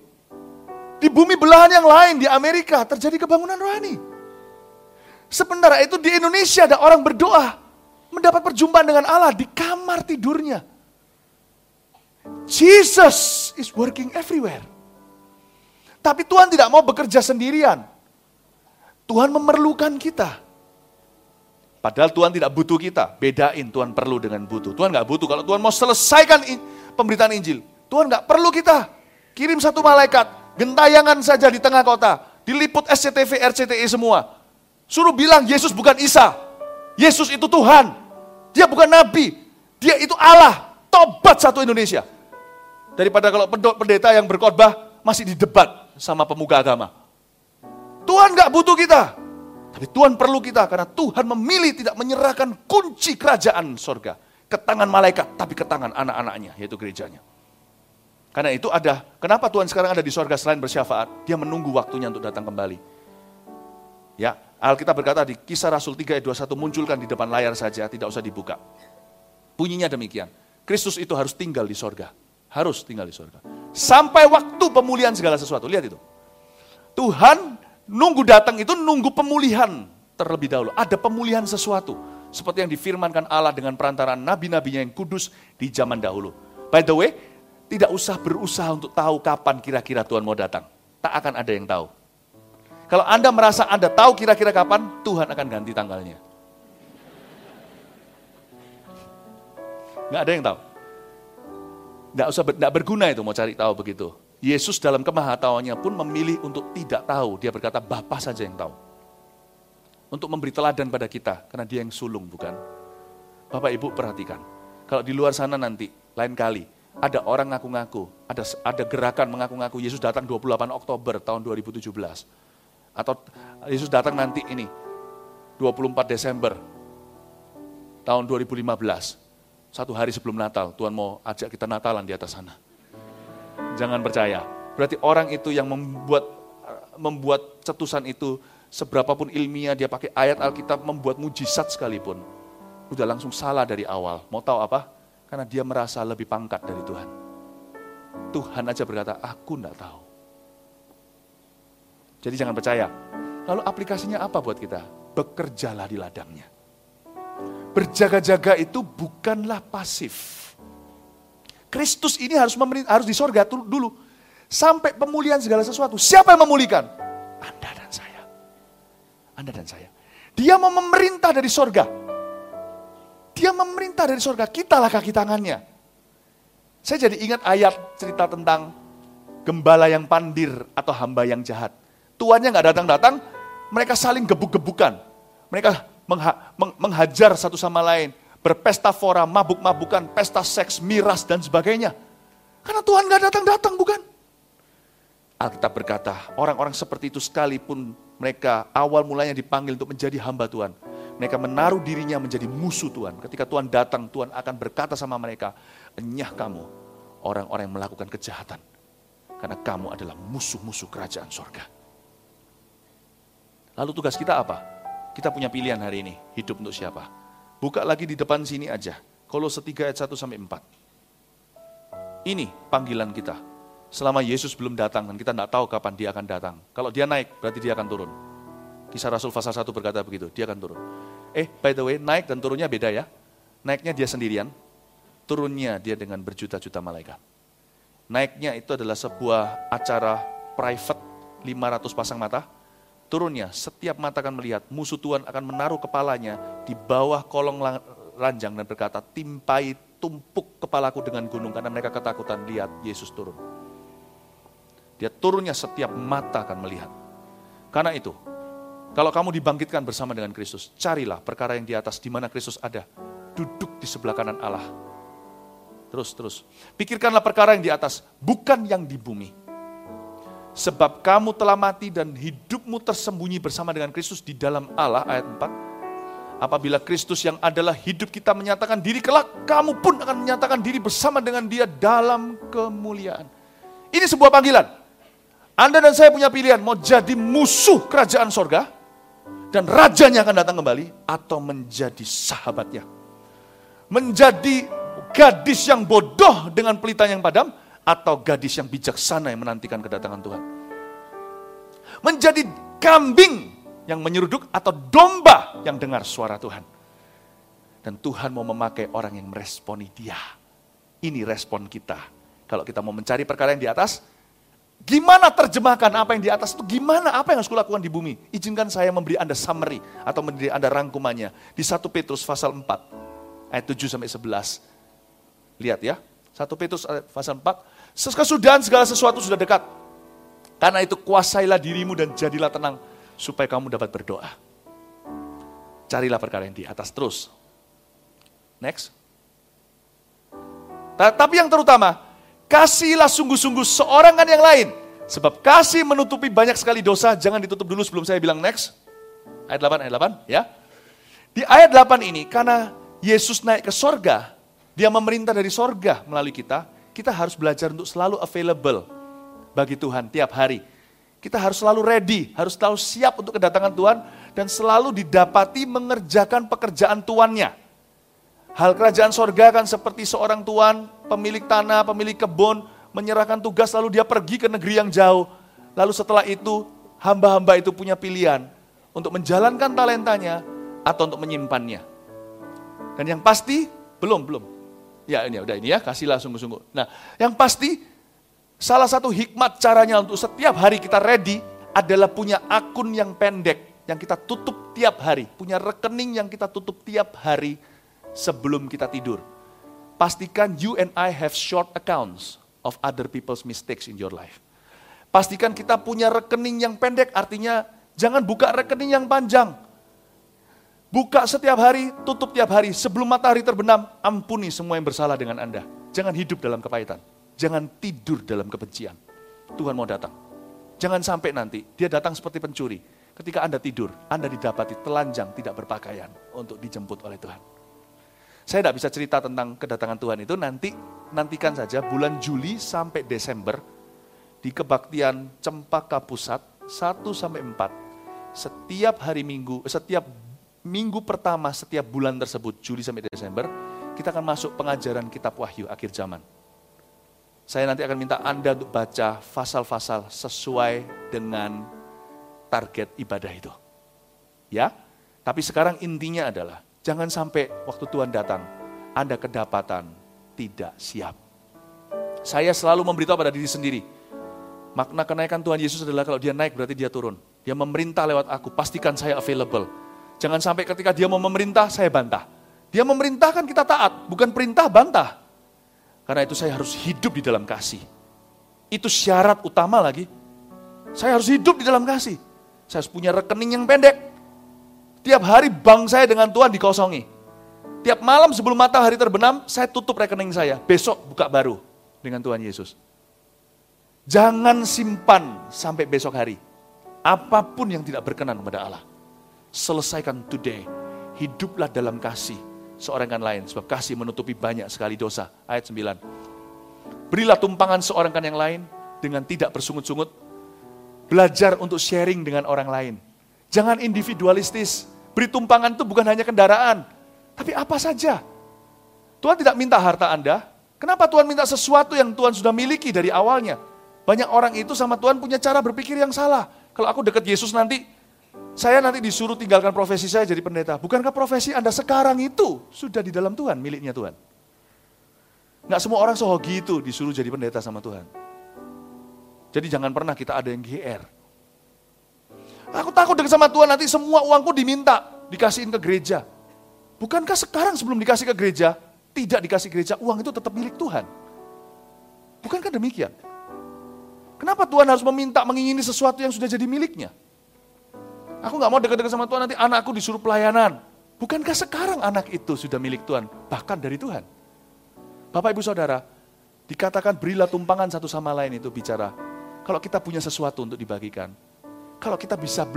di bumi belahan yang lain, di Amerika, terjadi kebangunan rohani. Sementara itu di Indonesia ada orang berdoa, mendapat perjumpaan dengan Allah di kamar tidurnya. Jesus is working everywhere. Tapi Tuhan tidak mau bekerja sendirian. Tuhan memerlukan kita. Padahal Tuhan tidak butuh kita. Bedain Tuhan perlu dengan butuh. Tuhan gak butuh. Kalau Tuhan mau selesaikan pemberitaan Injil, Tuhan gak perlu kita. Kirim satu malaikat, gentayangan saja di tengah kota. Diliput SCTV, RCTI semua. Suruh bilang Yesus bukan Isa. Yesus itu Tuhan. Dia bukan Nabi. Dia itu Allah. Tobat satu Indonesia. Daripada kalau pendeta yang berkhotbah masih didebat sama pemuka agama. Tuhan gak butuh kita. Tapi Tuhan perlu kita. Karena Tuhan memilih tidak menyerahkan kunci kerajaan sorga ke tangan malaikat. Tapi ke tangan anak-anaknya, yaitu gerejanya. Karena itu ada. Kenapa Tuhan sekarang ada di sorga selain bersyafaat? Dia menunggu waktunya untuk datang kembali. Ya. Alkitab berkata di Kisah Rasul 3 ayat 21, munculkan di depan layar saja, tidak usah dibuka. Bunyinya demikian, Kristus itu harus tinggal di sorga. Harus tinggal di sorga. Sampai waktu pemulihan segala sesuatu. Lihat itu. Tuhan nunggu datang itu nunggu pemulihan terlebih dahulu. Ada pemulihan sesuatu. Seperti yang difirmankan Allah dengan perantaraan nabi-nabinya yang kudus di zaman dahulu. By the way, tidak usah berusaha untuk tahu kapan kira-kira Tuhan mau datang. Tak akan ada yang tahu. Kalau Anda merasa Anda tahu kira-kira kapan, Tuhan akan ganti tanggalnya. Nggak ada yang tahu. Nggak berguna itu mau cari tahu begitu. Yesus dalam kemahatahuannya pun memilih untuk tidak tahu. Dia berkata, Bapa saja yang tahu. Untuk memberi teladan pada kita, karena dia yang sulung, bukan? Bapak Ibu perhatikan, kalau di luar sana nanti, lain kali, ada orang ngaku-ngaku, ada gerakan mengaku-ngaku, Yesus datang 28 Oktober tahun 2017. Atau Yesus datang nanti ini, 24 Desember tahun 2015. Satu hari sebelum Natal, Tuhan mau ajak kita Natalan di atas sana. Jangan percaya. Berarti orang itu yang membuat cetusan itu, seberapapun ilmiah, dia pakai ayat Alkitab, membuat mujizat sekalipun. Udah langsung salah dari awal. Mau tahu apa? Karena dia merasa lebih pangkat dari Tuhan. Tuhan aja berkata, aku enggak tahu. Jadi jangan percaya. Lalu aplikasinya apa buat kita? Bekerjalah di ladangnya. Berjaga-jaga itu bukanlah pasif. Kristus ini harus di sorga dulu. Sampai pemulihan segala sesuatu. Siapa yang memulihkan? Anda dan saya. Anda dan saya. Dia mau memerintah dari sorga. Dia memerintah dari sorga. Kitalah kaki tangannya. Saya jadi ingat ayat cerita tentang gembala yang pandir atau hamba yang jahat. Tuannya gak datang-datang, mereka saling gebuk-gebukan. Mereka menghajar satu sama lain, berpesta fora, mabuk-mabukan, pesta seks, miras, dan sebagainya. Karena Tuhan gak datang-datang, bukan? Alkitab berkata, orang-orang seperti itu sekalipun mereka awal mulanya dipanggil untuk menjadi hamba Tuhan. Mereka menaruh dirinya menjadi musuh Tuhan. Ketika Tuhan datang, Tuhan akan berkata sama mereka, "Enyah kamu, orang-orang yang melakukan kejahatan. Karena kamu adalah musuh-musuh kerajaan sorga." Lalu tugas kita apa? Kita punya pilihan hari ini, hidup untuk siapa? Buka lagi di depan sini aja, Kolose 3 ayat 1-4. Ini panggilan kita. Selama Yesus belum datang, dan kita tidak tahu kapan dia akan datang. Kalau dia naik, berarti dia akan turun. Kisah Rasul pasal 1 berkata begitu, dia akan turun. By the way, naik dan turunnya beda ya. Naiknya dia sendirian, turunnya dia dengan berjuta-juta malaikat. Naiknya itu adalah sebuah acara private, 500 pasang mata. Turunnya, setiap mata akan melihat, musuh Tuhan akan menaruh kepalanya di bawah kolong ranjang dan berkata, "Timpai tumpuk kepalaku dengan gunung," karena mereka ketakutan lihat Yesus turun. Dia turunnya setiap mata akan melihat. Karena itu, kalau kamu dibangkitkan bersama dengan Kristus, carilah perkara yang di atas di mana Kristus ada, duduk di sebelah kanan Allah. Terus. Pikirkanlah perkara yang di atas, bukan yang di bumi. Sebab kamu telah mati dan hidupmu tersembunyi bersama dengan Kristus di dalam Allah, ayat 4. Apabila Kristus yang adalah hidup kita menyatakan diri kelak, kamu pun akan menyatakan diri bersama dengan dia dalam kemuliaan. Ini sebuah panggilan. Anda dan saya punya pilihan, mau jadi musuh kerajaan sorga, dan rajanya akan datang kembali, atau menjadi sahabatnya. Menjadi gadis yang bodoh dengan pelitanya yang padam, atau gadis yang bijaksana yang menantikan kedatangan Tuhan. Menjadi kambing yang menyeruduk atau domba yang dengar suara Tuhan. Dan Tuhan mau memakai orang yang meresponi dia. Ini respon kita. Kalau kita mau mencari perkara yang di atas, gimana terjemahkan apa yang di atas itu? Gimana apa yang harus kulakukan di bumi? Izinkan saya memberi Anda summary atau memberi Anda rangkumannya. Di 1 Petrus pasal 4, ayat 7-11. Lihat ya. 1 Petrus pasal 4, kesudahan segala sesuatu sudah dekat. Karena itu kuasailah dirimu dan jadilah tenang, supaya kamu dapat berdoa. Carilah perkara yang di atas terus. Next. Tapi yang terutama, kasihilah sungguh-sungguh seorang kan yang lain. Sebab kasih menutupi banyak sekali dosa, jangan ditutup dulu sebelum saya bilang next. Ayat 8 ya. Di ayat 8 ini, karena Yesus naik ke sorga, dia memerintah dari sorga melalui kita. Kita harus belajar untuk selalu available bagi Tuhan tiap hari. Kita harus selalu ready, harus selalu siap untuk kedatangan Tuhan. Dan selalu didapati mengerjakan pekerjaan Tuannya. Hal kerajaan sorga kan seperti seorang tuan, pemilik tanah, pemilik kebun, menyerahkan tugas lalu dia pergi ke negeri yang jauh. Lalu setelah itu hamba-hamba itu punya pilihan untuk menjalankan talentanya atau untuk menyimpannya. Dan yang pasti, belum. Ya, kasihlah sungguh-sungguh. Nah, yang pasti, salah satu hikmat caranya untuk setiap hari kita ready adalah punya akun yang pendek, yang kita tutup tiap hari. Punya rekening yang kita tutup tiap hari sebelum kita tidur. Pastikan you and I have short accounts of other people's mistakes in your life. Pastikan kita punya rekening yang pendek, artinya jangan buka rekening yang panjang. Buka setiap hari, tutup tiap hari, sebelum matahari terbenam, ampuni semua yang bersalah dengan Anda. Jangan hidup dalam kepahitan, jangan tidur dalam kebencian. Tuhan mau datang. Jangan sampai nanti, dia datang seperti pencuri. Ketika Anda tidur, Anda didapati telanjang, tidak berpakaian untuk dijemput oleh Tuhan. Saya tidak bisa cerita tentang kedatangan Tuhan itu, nantikan saja bulan Juli sampai Desember, di kebaktian Cempaka Pusat, 1-4, setiap minggu pertama setiap bulan tersebut, Juli sampai Desember, kita akan masuk pengajaran kitab Wahyu akhir zaman. Saya nanti akan minta Anda untuk baca pasal-pasal sesuai dengan target ibadah itu. Ya, tapi sekarang intinya adalah, jangan sampai waktu Tuhan datang, Anda kedapatan tidak siap. Saya selalu memberitahu pada diri sendiri, makna kenaikan Tuhan Yesus adalah kalau dia naik berarti dia turun. Dia memerintah lewat aku, pastikan saya available. Jangan sampai ketika dia mau memerintah, saya bantah. Dia memerintahkan kita taat, bukan perintah bantah. Karena itu saya harus hidup di dalam kasih. Itu syarat utama lagi. Saya harus hidup di dalam kasih. Saya harus punya rekening yang pendek. Tiap hari bank saya dengan Tuhan dikosongi. Tiap malam sebelum matahari terbenam, saya tutup rekening saya. Besok buka baru dengan Tuhan Yesus. Jangan simpan sampai besok hari. Apapun yang tidak berkenan kepada Allah. Selesaikan today. Hiduplah dalam kasih seorang kan lain. Sebab kasih menutupi banyak sekali dosa. Ayat 9. Berilah tumpangan seorang kan yang lain dengan tidak bersungut-sungut. Belajar untuk sharing dengan orang lain. Jangan individualistis. Beri tumpangan itu bukan hanya kendaraan, tapi apa saja. Tuhan tidak minta harta Anda. Kenapa Tuhan minta sesuatu yang Tuhan sudah miliki dari awalnya? Banyak orang itu sama Tuhan punya cara berpikir yang salah. Kalau aku dekat Yesus nanti, saya nanti disuruh tinggalkan profesi saya jadi pendeta. Bukankah profesi Anda sekarang itu sudah di dalam Tuhan, miliknya Tuhan? Nggak semua orang sohogi itu disuruh jadi pendeta sama Tuhan. Jadi jangan pernah kita ada yang GR. Aku takut dengan sama Tuhan nanti semua uangku diminta, dikasihin ke gereja. Bukankah sekarang sebelum dikasih ke gereja, tidak dikasih gereja, uang itu tetap milik Tuhan? Bukankah demikian? Kenapa Tuhan harus meminta, mengingini sesuatu yang sudah jadi miliknya? Aku gak mau dekat-dekat sama Tuhan nanti anakku disuruh pelayanan. Bukankah sekarang anak itu sudah milik Tuhan, bahkan dari Tuhan? Bapak, Ibu, Saudara, dikatakan berilah tumpangan satu sama lain itu bicara. Kalau kita punya sesuatu untuk dibagikan, kalau kita bisa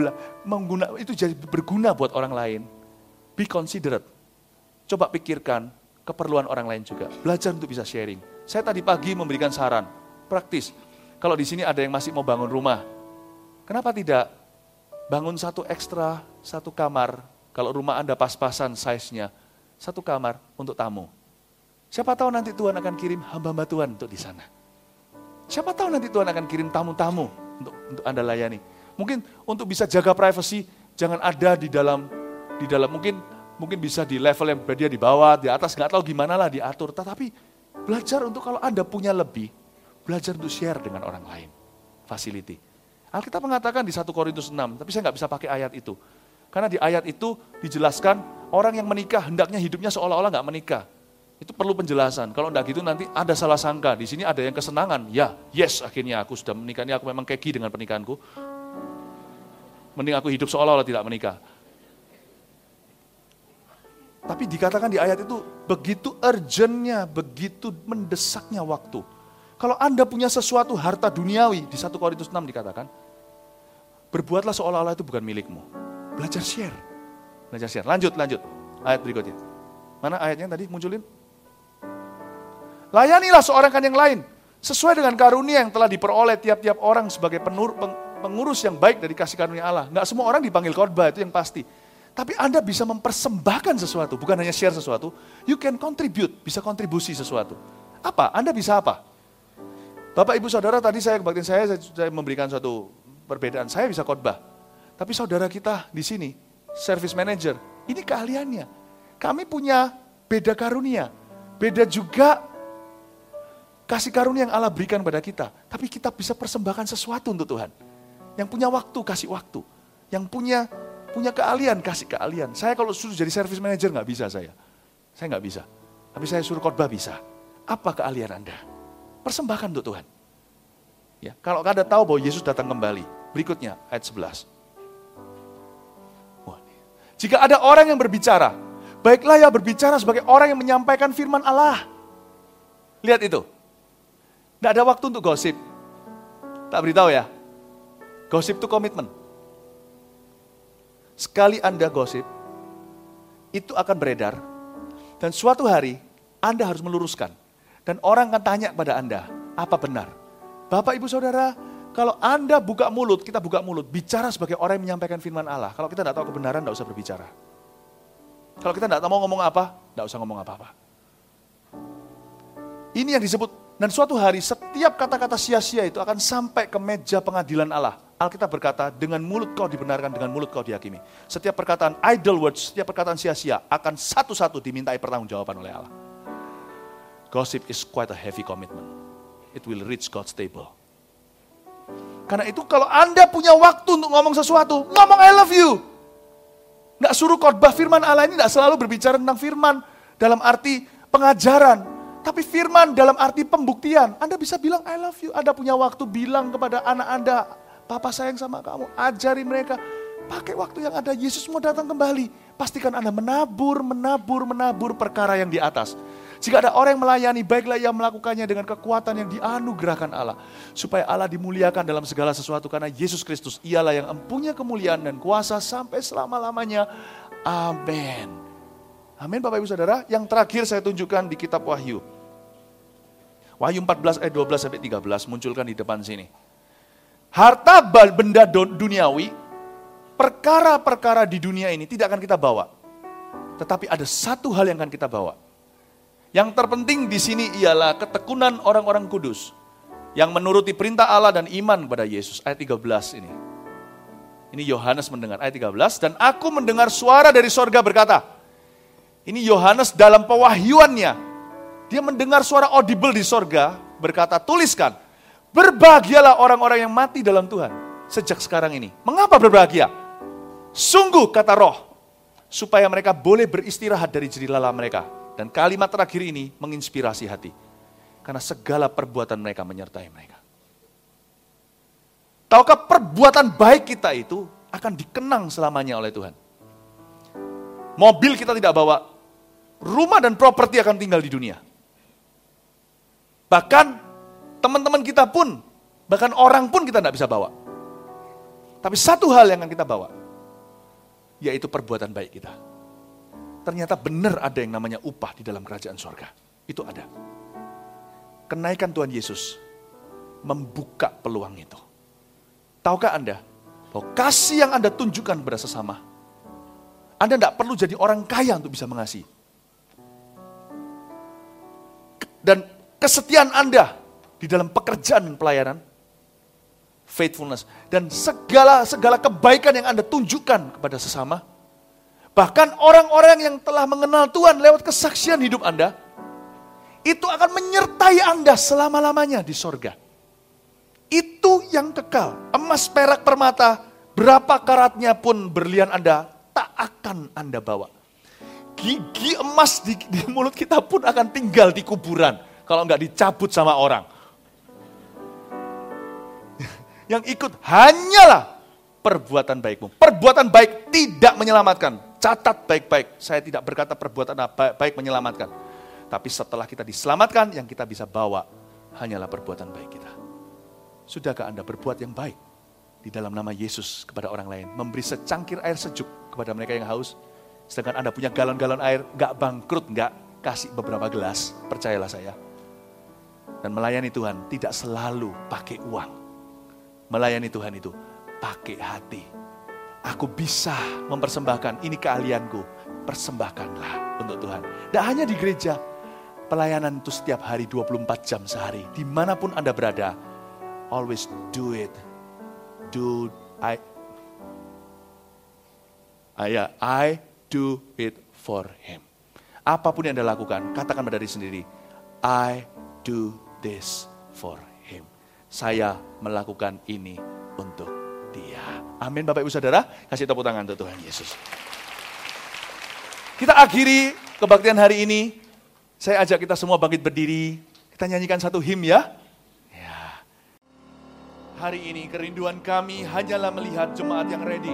menggunakan itu jadi berguna buat orang lain, be considerate. Coba pikirkan keperluan orang lain juga. Belajar untuk bisa sharing. Saya tadi pagi memberikan saran praktis. Kalau di sini ada yang masih mau bangun rumah, kenapa tidak bangun satu ekstra, satu kamar. Kalau rumah Anda pas-pasan size-nya, satu kamar untuk tamu. Siapa tahu nanti Tuhan akan kirim hamba-hamba Tuhan untuk di sana. Siapa tahu nanti Tuhan akan kirim tamu-tamu untuk Anda layani. Mungkin untuk bisa jaga privasi, jangan ada di dalam mungkin bisa di level yang berbeda, di bawah, di atas, nggak tahu gimana lah diatur. Tapi belajar untuk kalau Anda punya lebih, belajar untuk share dengan orang lain. Facility. Alkitab mengatakan di 1 Korintus 6, tapi saya nggak bisa pakai ayat itu. Karena di ayat itu dijelaskan orang yang menikah hendaknya hidupnya seolah-olah nggak menikah. Itu perlu penjelasan. Kalau enggak gitu nanti ada salah sangka. Di sini ada yang kesenangan. Ya, yes, akhirnya aku sudah menikah. Ini aku memang keki dengan pernikahanku. Mending aku hidup seolah-olah tidak menikah. Tapi dikatakan di ayat itu, begitu urgentnya, begitu mendesaknya waktu. Kalau Anda punya sesuatu harta duniawi, di 1 Korintus 6 dikatakan, berbuatlah seolah-olah itu bukan milikmu. Belajar share. Belajar share. Lanjut. Ayat berikutnya. Mana ayatnya tadi munculin? Layanilah seorang kan yang lain, sesuai dengan karunia yang telah diperoleh tiap-tiap orang sebagai pengurus yang baik dari kasih karunia Allah. Nggak semua orang dipanggil khotbah, itu yang pasti. Tapi Anda bisa mempersembahkan sesuatu, bukan hanya share sesuatu. You can contribute, bisa kontribusi sesuatu. Apa? Anda bisa apa? Bapak, Ibu, Saudara, tadi saya kebaktian saya memberikan suatu perbedaan. Saya bisa khotbah. Tapi saudara kita di sini, service manager, ini keahliannya. Kami punya beda karunia. Beda juga kasih karunia yang Allah berikan pada kita. Tapi kita bisa persembahkan sesuatu untuk Tuhan. Yang punya waktu, kasih waktu. Yang punya keahlian, kasih keahlian. Saya kalau suruh jadi service manager, nggak bisa saya. Saya nggak bisa. Tapi saya suruh khotbah bisa. Apa keahlian Anda? Persembahkan untuk Tuhan. Ya, kalau Anda tahu bahwa Yesus datang kembali. Berikutnya, ayat 11. Wah. Jika ada orang yang berbicara, baiklah ya berbicara sebagai orang yang menyampaikan firman Allah. Lihat itu. Nggak ada waktu untuk gosip. Tak beritahu ya. Gosip itu komitmen. Sekali Anda gosip, itu akan beredar. Dan suatu hari, Anda harus meluruskan. Dan orang akan tanya kepada Anda, apa benar? Bapak, Ibu, Saudara, kalau Anda buka mulut, kita buka mulut. Bicara sebagai orang yang menyampaikan firman Allah. Kalau kita tidak tahu kebenaran, tidak usah berbicara. Kalau kita tidak tahu mau ngomong apa, tidak usah ngomong apa-apa. Ini yang disebut Dan suatu hari setiap kata-kata sia-sia itu akan sampai ke meja pengadilan Allah. Alkitab berkata, dengan mulut kau dibenarkan, dengan mulut kau dihakimi. Setiap perkataan idle words, setiap perkataan sia-sia akan satu-satu dimintai pertanggungjawaban oleh Allah. Gossip is quite a heavy commitment. It will reach God's table. Karena itu kalau Anda punya waktu untuk ngomong sesuatu, ngomong I love you. Nggak suruh khotbah firman Allah ini nggak selalu berbicara tentang firman dalam arti pengajaran. Tapi firman dalam arti pembuktian. Anda bisa bilang I love you. Anda punya waktu bilang kepada anak Anda, Papa sayang sama kamu, ajari mereka. Pakai waktu yang ada, Yesus mau datang kembali. Pastikan Anda menabur perkara yang di atas. Jika ada orang yang melayani, baiklah ia melakukannya dengan kekuatan yang dianugerahkan Allah. Supaya Allah dimuliakan dalam segala sesuatu. Karena Yesus Kristus, ialah yang empunya kemuliaan dan kuasa sampai selama-lamanya. Amin. Amin Bapak Ibu Saudara. Yang terakhir saya tunjukkan di kitab Wahyu. Wahyu 14 ayat 12 sampai 13. Munculkan di depan sini. Harta benda duniawi, perkara-perkara di dunia ini tidak akan kita bawa. Tetapi ada satu hal yang akan kita bawa. Yang terpenting di sini ialah ketekunan orang-orang kudus yang menuruti perintah Allah dan iman kepada Yesus. Ayat 13 ini. Ini Yohanes mendengar. Ayat 13. Dan aku mendengar suara dari sorga berkata. Ini Yohanes dalam pewahyuannya. Dia mendengar suara audible di sorga berkata, tuliskan. Berbahagialah orang-orang yang mati dalam Tuhan sejak sekarang ini. Mengapa berbahagia? Sungguh kata Roh. Supaya mereka boleh beristirahat dari jerih lelah mereka. Dan kalimat terakhir ini menginspirasi hati. Karena segala perbuatan mereka menyertai mereka. Tahukah perbuatan baik kita itu akan dikenang selamanya oleh Tuhan. Mobil kita tidak bawa. Rumah dan properti akan tinggal di dunia. Bahkan teman-teman kita pun, bahkan orang pun kita tidak bisa bawa. Tapi satu hal yang akan kita bawa. Yaitu perbuatan baik kita. Ternyata benar ada yang namanya upah di dalam kerajaan sorga. Itu ada. Kenaikan Tuhan Yesus membuka peluang itu. Tahukah Anda bahwa kasih yang Anda tunjukkan kepada sesama, Anda tidak perlu jadi orang kaya untuk bisa mengasihi. Dan kesetiaan Anda di dalam pekerjaan dan pelayanan, faithfulness, dan segala kebaikan yang Anda tunjukkan kepada sesama, bahkan orang-orang yang telah mengenal Tuhan lewat kesaksian hidup Anda, itu akan menyertai Anda selama-lamanya di sorga. Itu yang kekal. Emas, perak, permata, berapa karatnya pun berlian Anda, tak akan Anda bawa. Gigi emas di mulut kita pun akan tinggal di kuburan, kalau enggak dicabut sama orang. Yang ikut hanyalah perbuatan baikmu. Perbuatan baik tidak menyelamatkan. Catat baik-baik, saya tidak berkata perbuatan baik menyelamatkan. Tapi setelah kita diselamatkan, yang kita bisa bawa hanyalah perbuatan baik kita. Sudahkah Anda berbuat yang baik di dalam nama Yesus kepada orang lain? Memberi secangkir air sejuk kepada mereka yang haus. Sedangkan Anda punya galon-galon air, gak bangkrut, gak kasih beberapa gelas. Percayalah saya. Dan melayani Tuhan tidak selalu pakai uang. Melayani Tuhan itu pakai hati. Aku bisa mempersembahkan, ini keahlianku, persembahkanlah untuk Tuhan. Tidak hanya di gereja, pelayanan itu setiap hari 24 jam sehari. Dimanapun Anda berada, always do it. I do it for Him. Apapun yang Anda lakukan, katakan pada diri sendiri, I do this for Him. Saya melakukan ini untuk Dia. Amin Bapak Ibu Saudara, kasih tepuk tangan untuk Tuhan Yesus. Kita akhiri kebaktian hari ini, saya ajak kita semua bangkit berdiri, kita nyanyikan satu hymn ya. Hari ini kerinduan kami hanyalah melihat jemaat yang ready.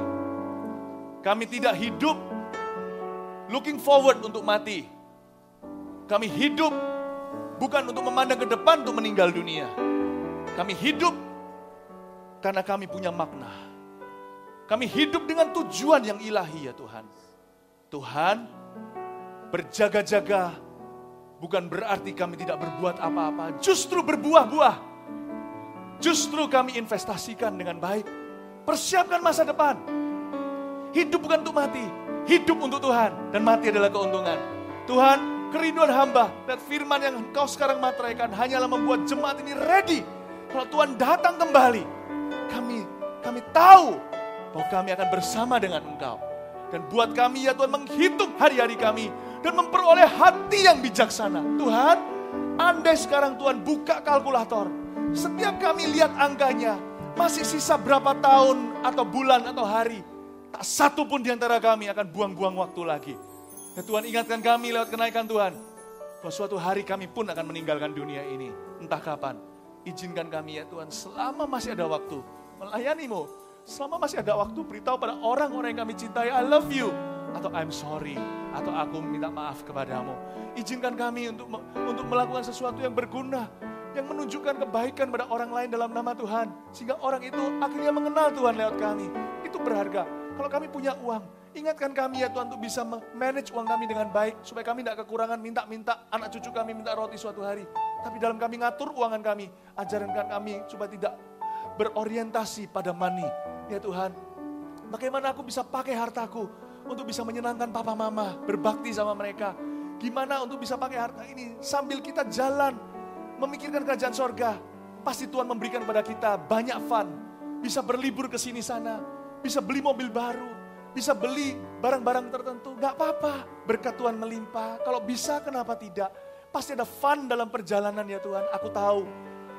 Kami tidak hidup looking forward untuk mati. Kami hidup bukan untuk memandang ke depan untuk meninggal dunia. Kami hidup karena kami punya makna. Kami hidup dengan tujuan yang ilahi ya Tuhan. Tuhan, berjaga-jaga bukan berarti kami tidak berbuat apa-apa. Justru berbuah-buah. Justru kami investasikan dengan baik. Persiapkan masa depan. Hidup bukan untuk mati. Hidup untuk Tuhan. Dan mati adalah keuntungan. Tuhan, Kerinduan hamba dan firman yang engkau sekarang materaikan hanyalah membuat jemaat ini ready. Kalau Tuhan datang kembali, kami tahu bahwa kami akan bersama dengan engkau. Dan buat kami ya Tuhan menghitung hari-hari kami dan memperoleh hati yang bijaksana. Tuhan, andai sekarang Tuhan buka kalkulator, setiap kami lihat angkanya, masih sisa berapa tahun atau bulan atau hari, tak satu pun di antara kami akan buang-buang waktu lagi. Dan Tuhan ingatkan kami lewat kenaikan Tuhan, bahwa suatu hari kami pun akan meninggalkan dunia ini, entah kapan. Izinkan kami ya Tuhan, selama masih ada waktu, melayanimu. Selama masih ada waktu, beritahu pada orang-orang yang kami cintai, I love you, atau I'm sorry, atau aku minta maaf kepadamu. Izinkan kami untuk melakukan sesuatu yang berguna, yang menunjukkan kebaikan pada orang lain dalam nama Tuhan, sehingga orang itu akhirnya mengenal Tuhan lewat kami. Itu berharga. Kalau kami punya uang, ingatkan kami ya Tuhan untuk bisa manage uang kami dengan baik, supaya kami tidak kekurangan minta-minta anak cucu kami minta roti suatu hari. Tapi dalam kami ngatur uangan kami, ajarankan kami supaya tidak berorientasi pada money. Ya Tuhan, bagaimana aku bisa pakai hartaku untuk bisa menyenangkan papa mama, berbakti sama mereka. Gimana untuk bisa pakai harta ini sambil kita jalan, memikirkan kerajaan sorga. Pasti Tuhan memberikan kepada kita banyak fun. Bisa berlibur ke sini sana, bisa beli mobil baru, bisa beli barang-barang tertentu. Gak apa-apa, berkat Tuhan melimpah. Kalau bisa kenapa tidak, pasti ada fun dalam perjalanan ya Tuhan, aku tahu.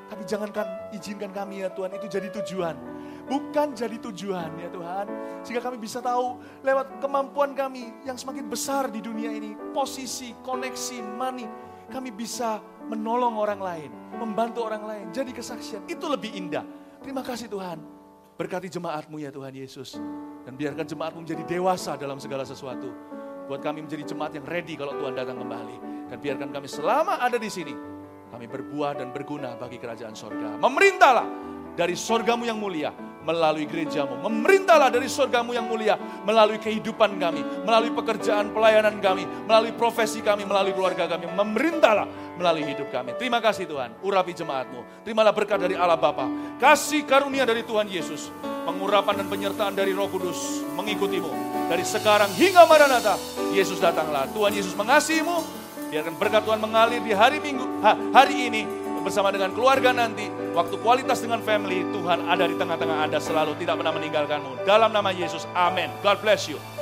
Tapi jangankan izinkan kami ya Tuhan, itu jadi tujuan. Bukan jadi tujuan ya Tuhan, sehingga kami bisa tahu lewat kemampuan kami yang semakin besar di dunia ini, posisi, koneksi, money, kami bisa menolong orang lain, membantu orang lain, jadi kesaksian, itu lebih indah. Terima kasih Tuhan, berkati jemaatmu ya Tuhan Yesus, dan biarkan jemaatmu menjadi dewasa dalam segala sesuatu, buat kami menjadi jemaat yang ready kalau Tuhan datang kembali, dan biarkan kami selama ada di sini, kami berbuah dan berguna bagi kerajaan sorga. Memerintahlah dari sorgamu yang mulia, melalui gerejamu. Memerintahlah dari surgamu yang mulia, melalui kehidupan kami, melalui pekerjaan pelayanan kami, melalui profesi kami, melalui keluarga kami. Memerintahlah melalui hidup kami. Terima kasih Tuhan, urapi jemaatmu. Terimalah berkat dari Allah Bapa, kasih karunia dari Tuhan Yesus, pengurapan dan penyertaan dari Roh Kudus mengikutimu dari sekarang hingga Maranatha. Yesus datanglah. Tuhan Yesus mengasihimu. Biarkan berkat Tuhan mengalir di hari ini, bersama dengan keluarga nanti, waktu kualitas dengan family. Tuhan ada di tengah-tengah Anda selalu, tidak pernah meninggalkanmu. Dalam nama Yesus, amin. God bless you.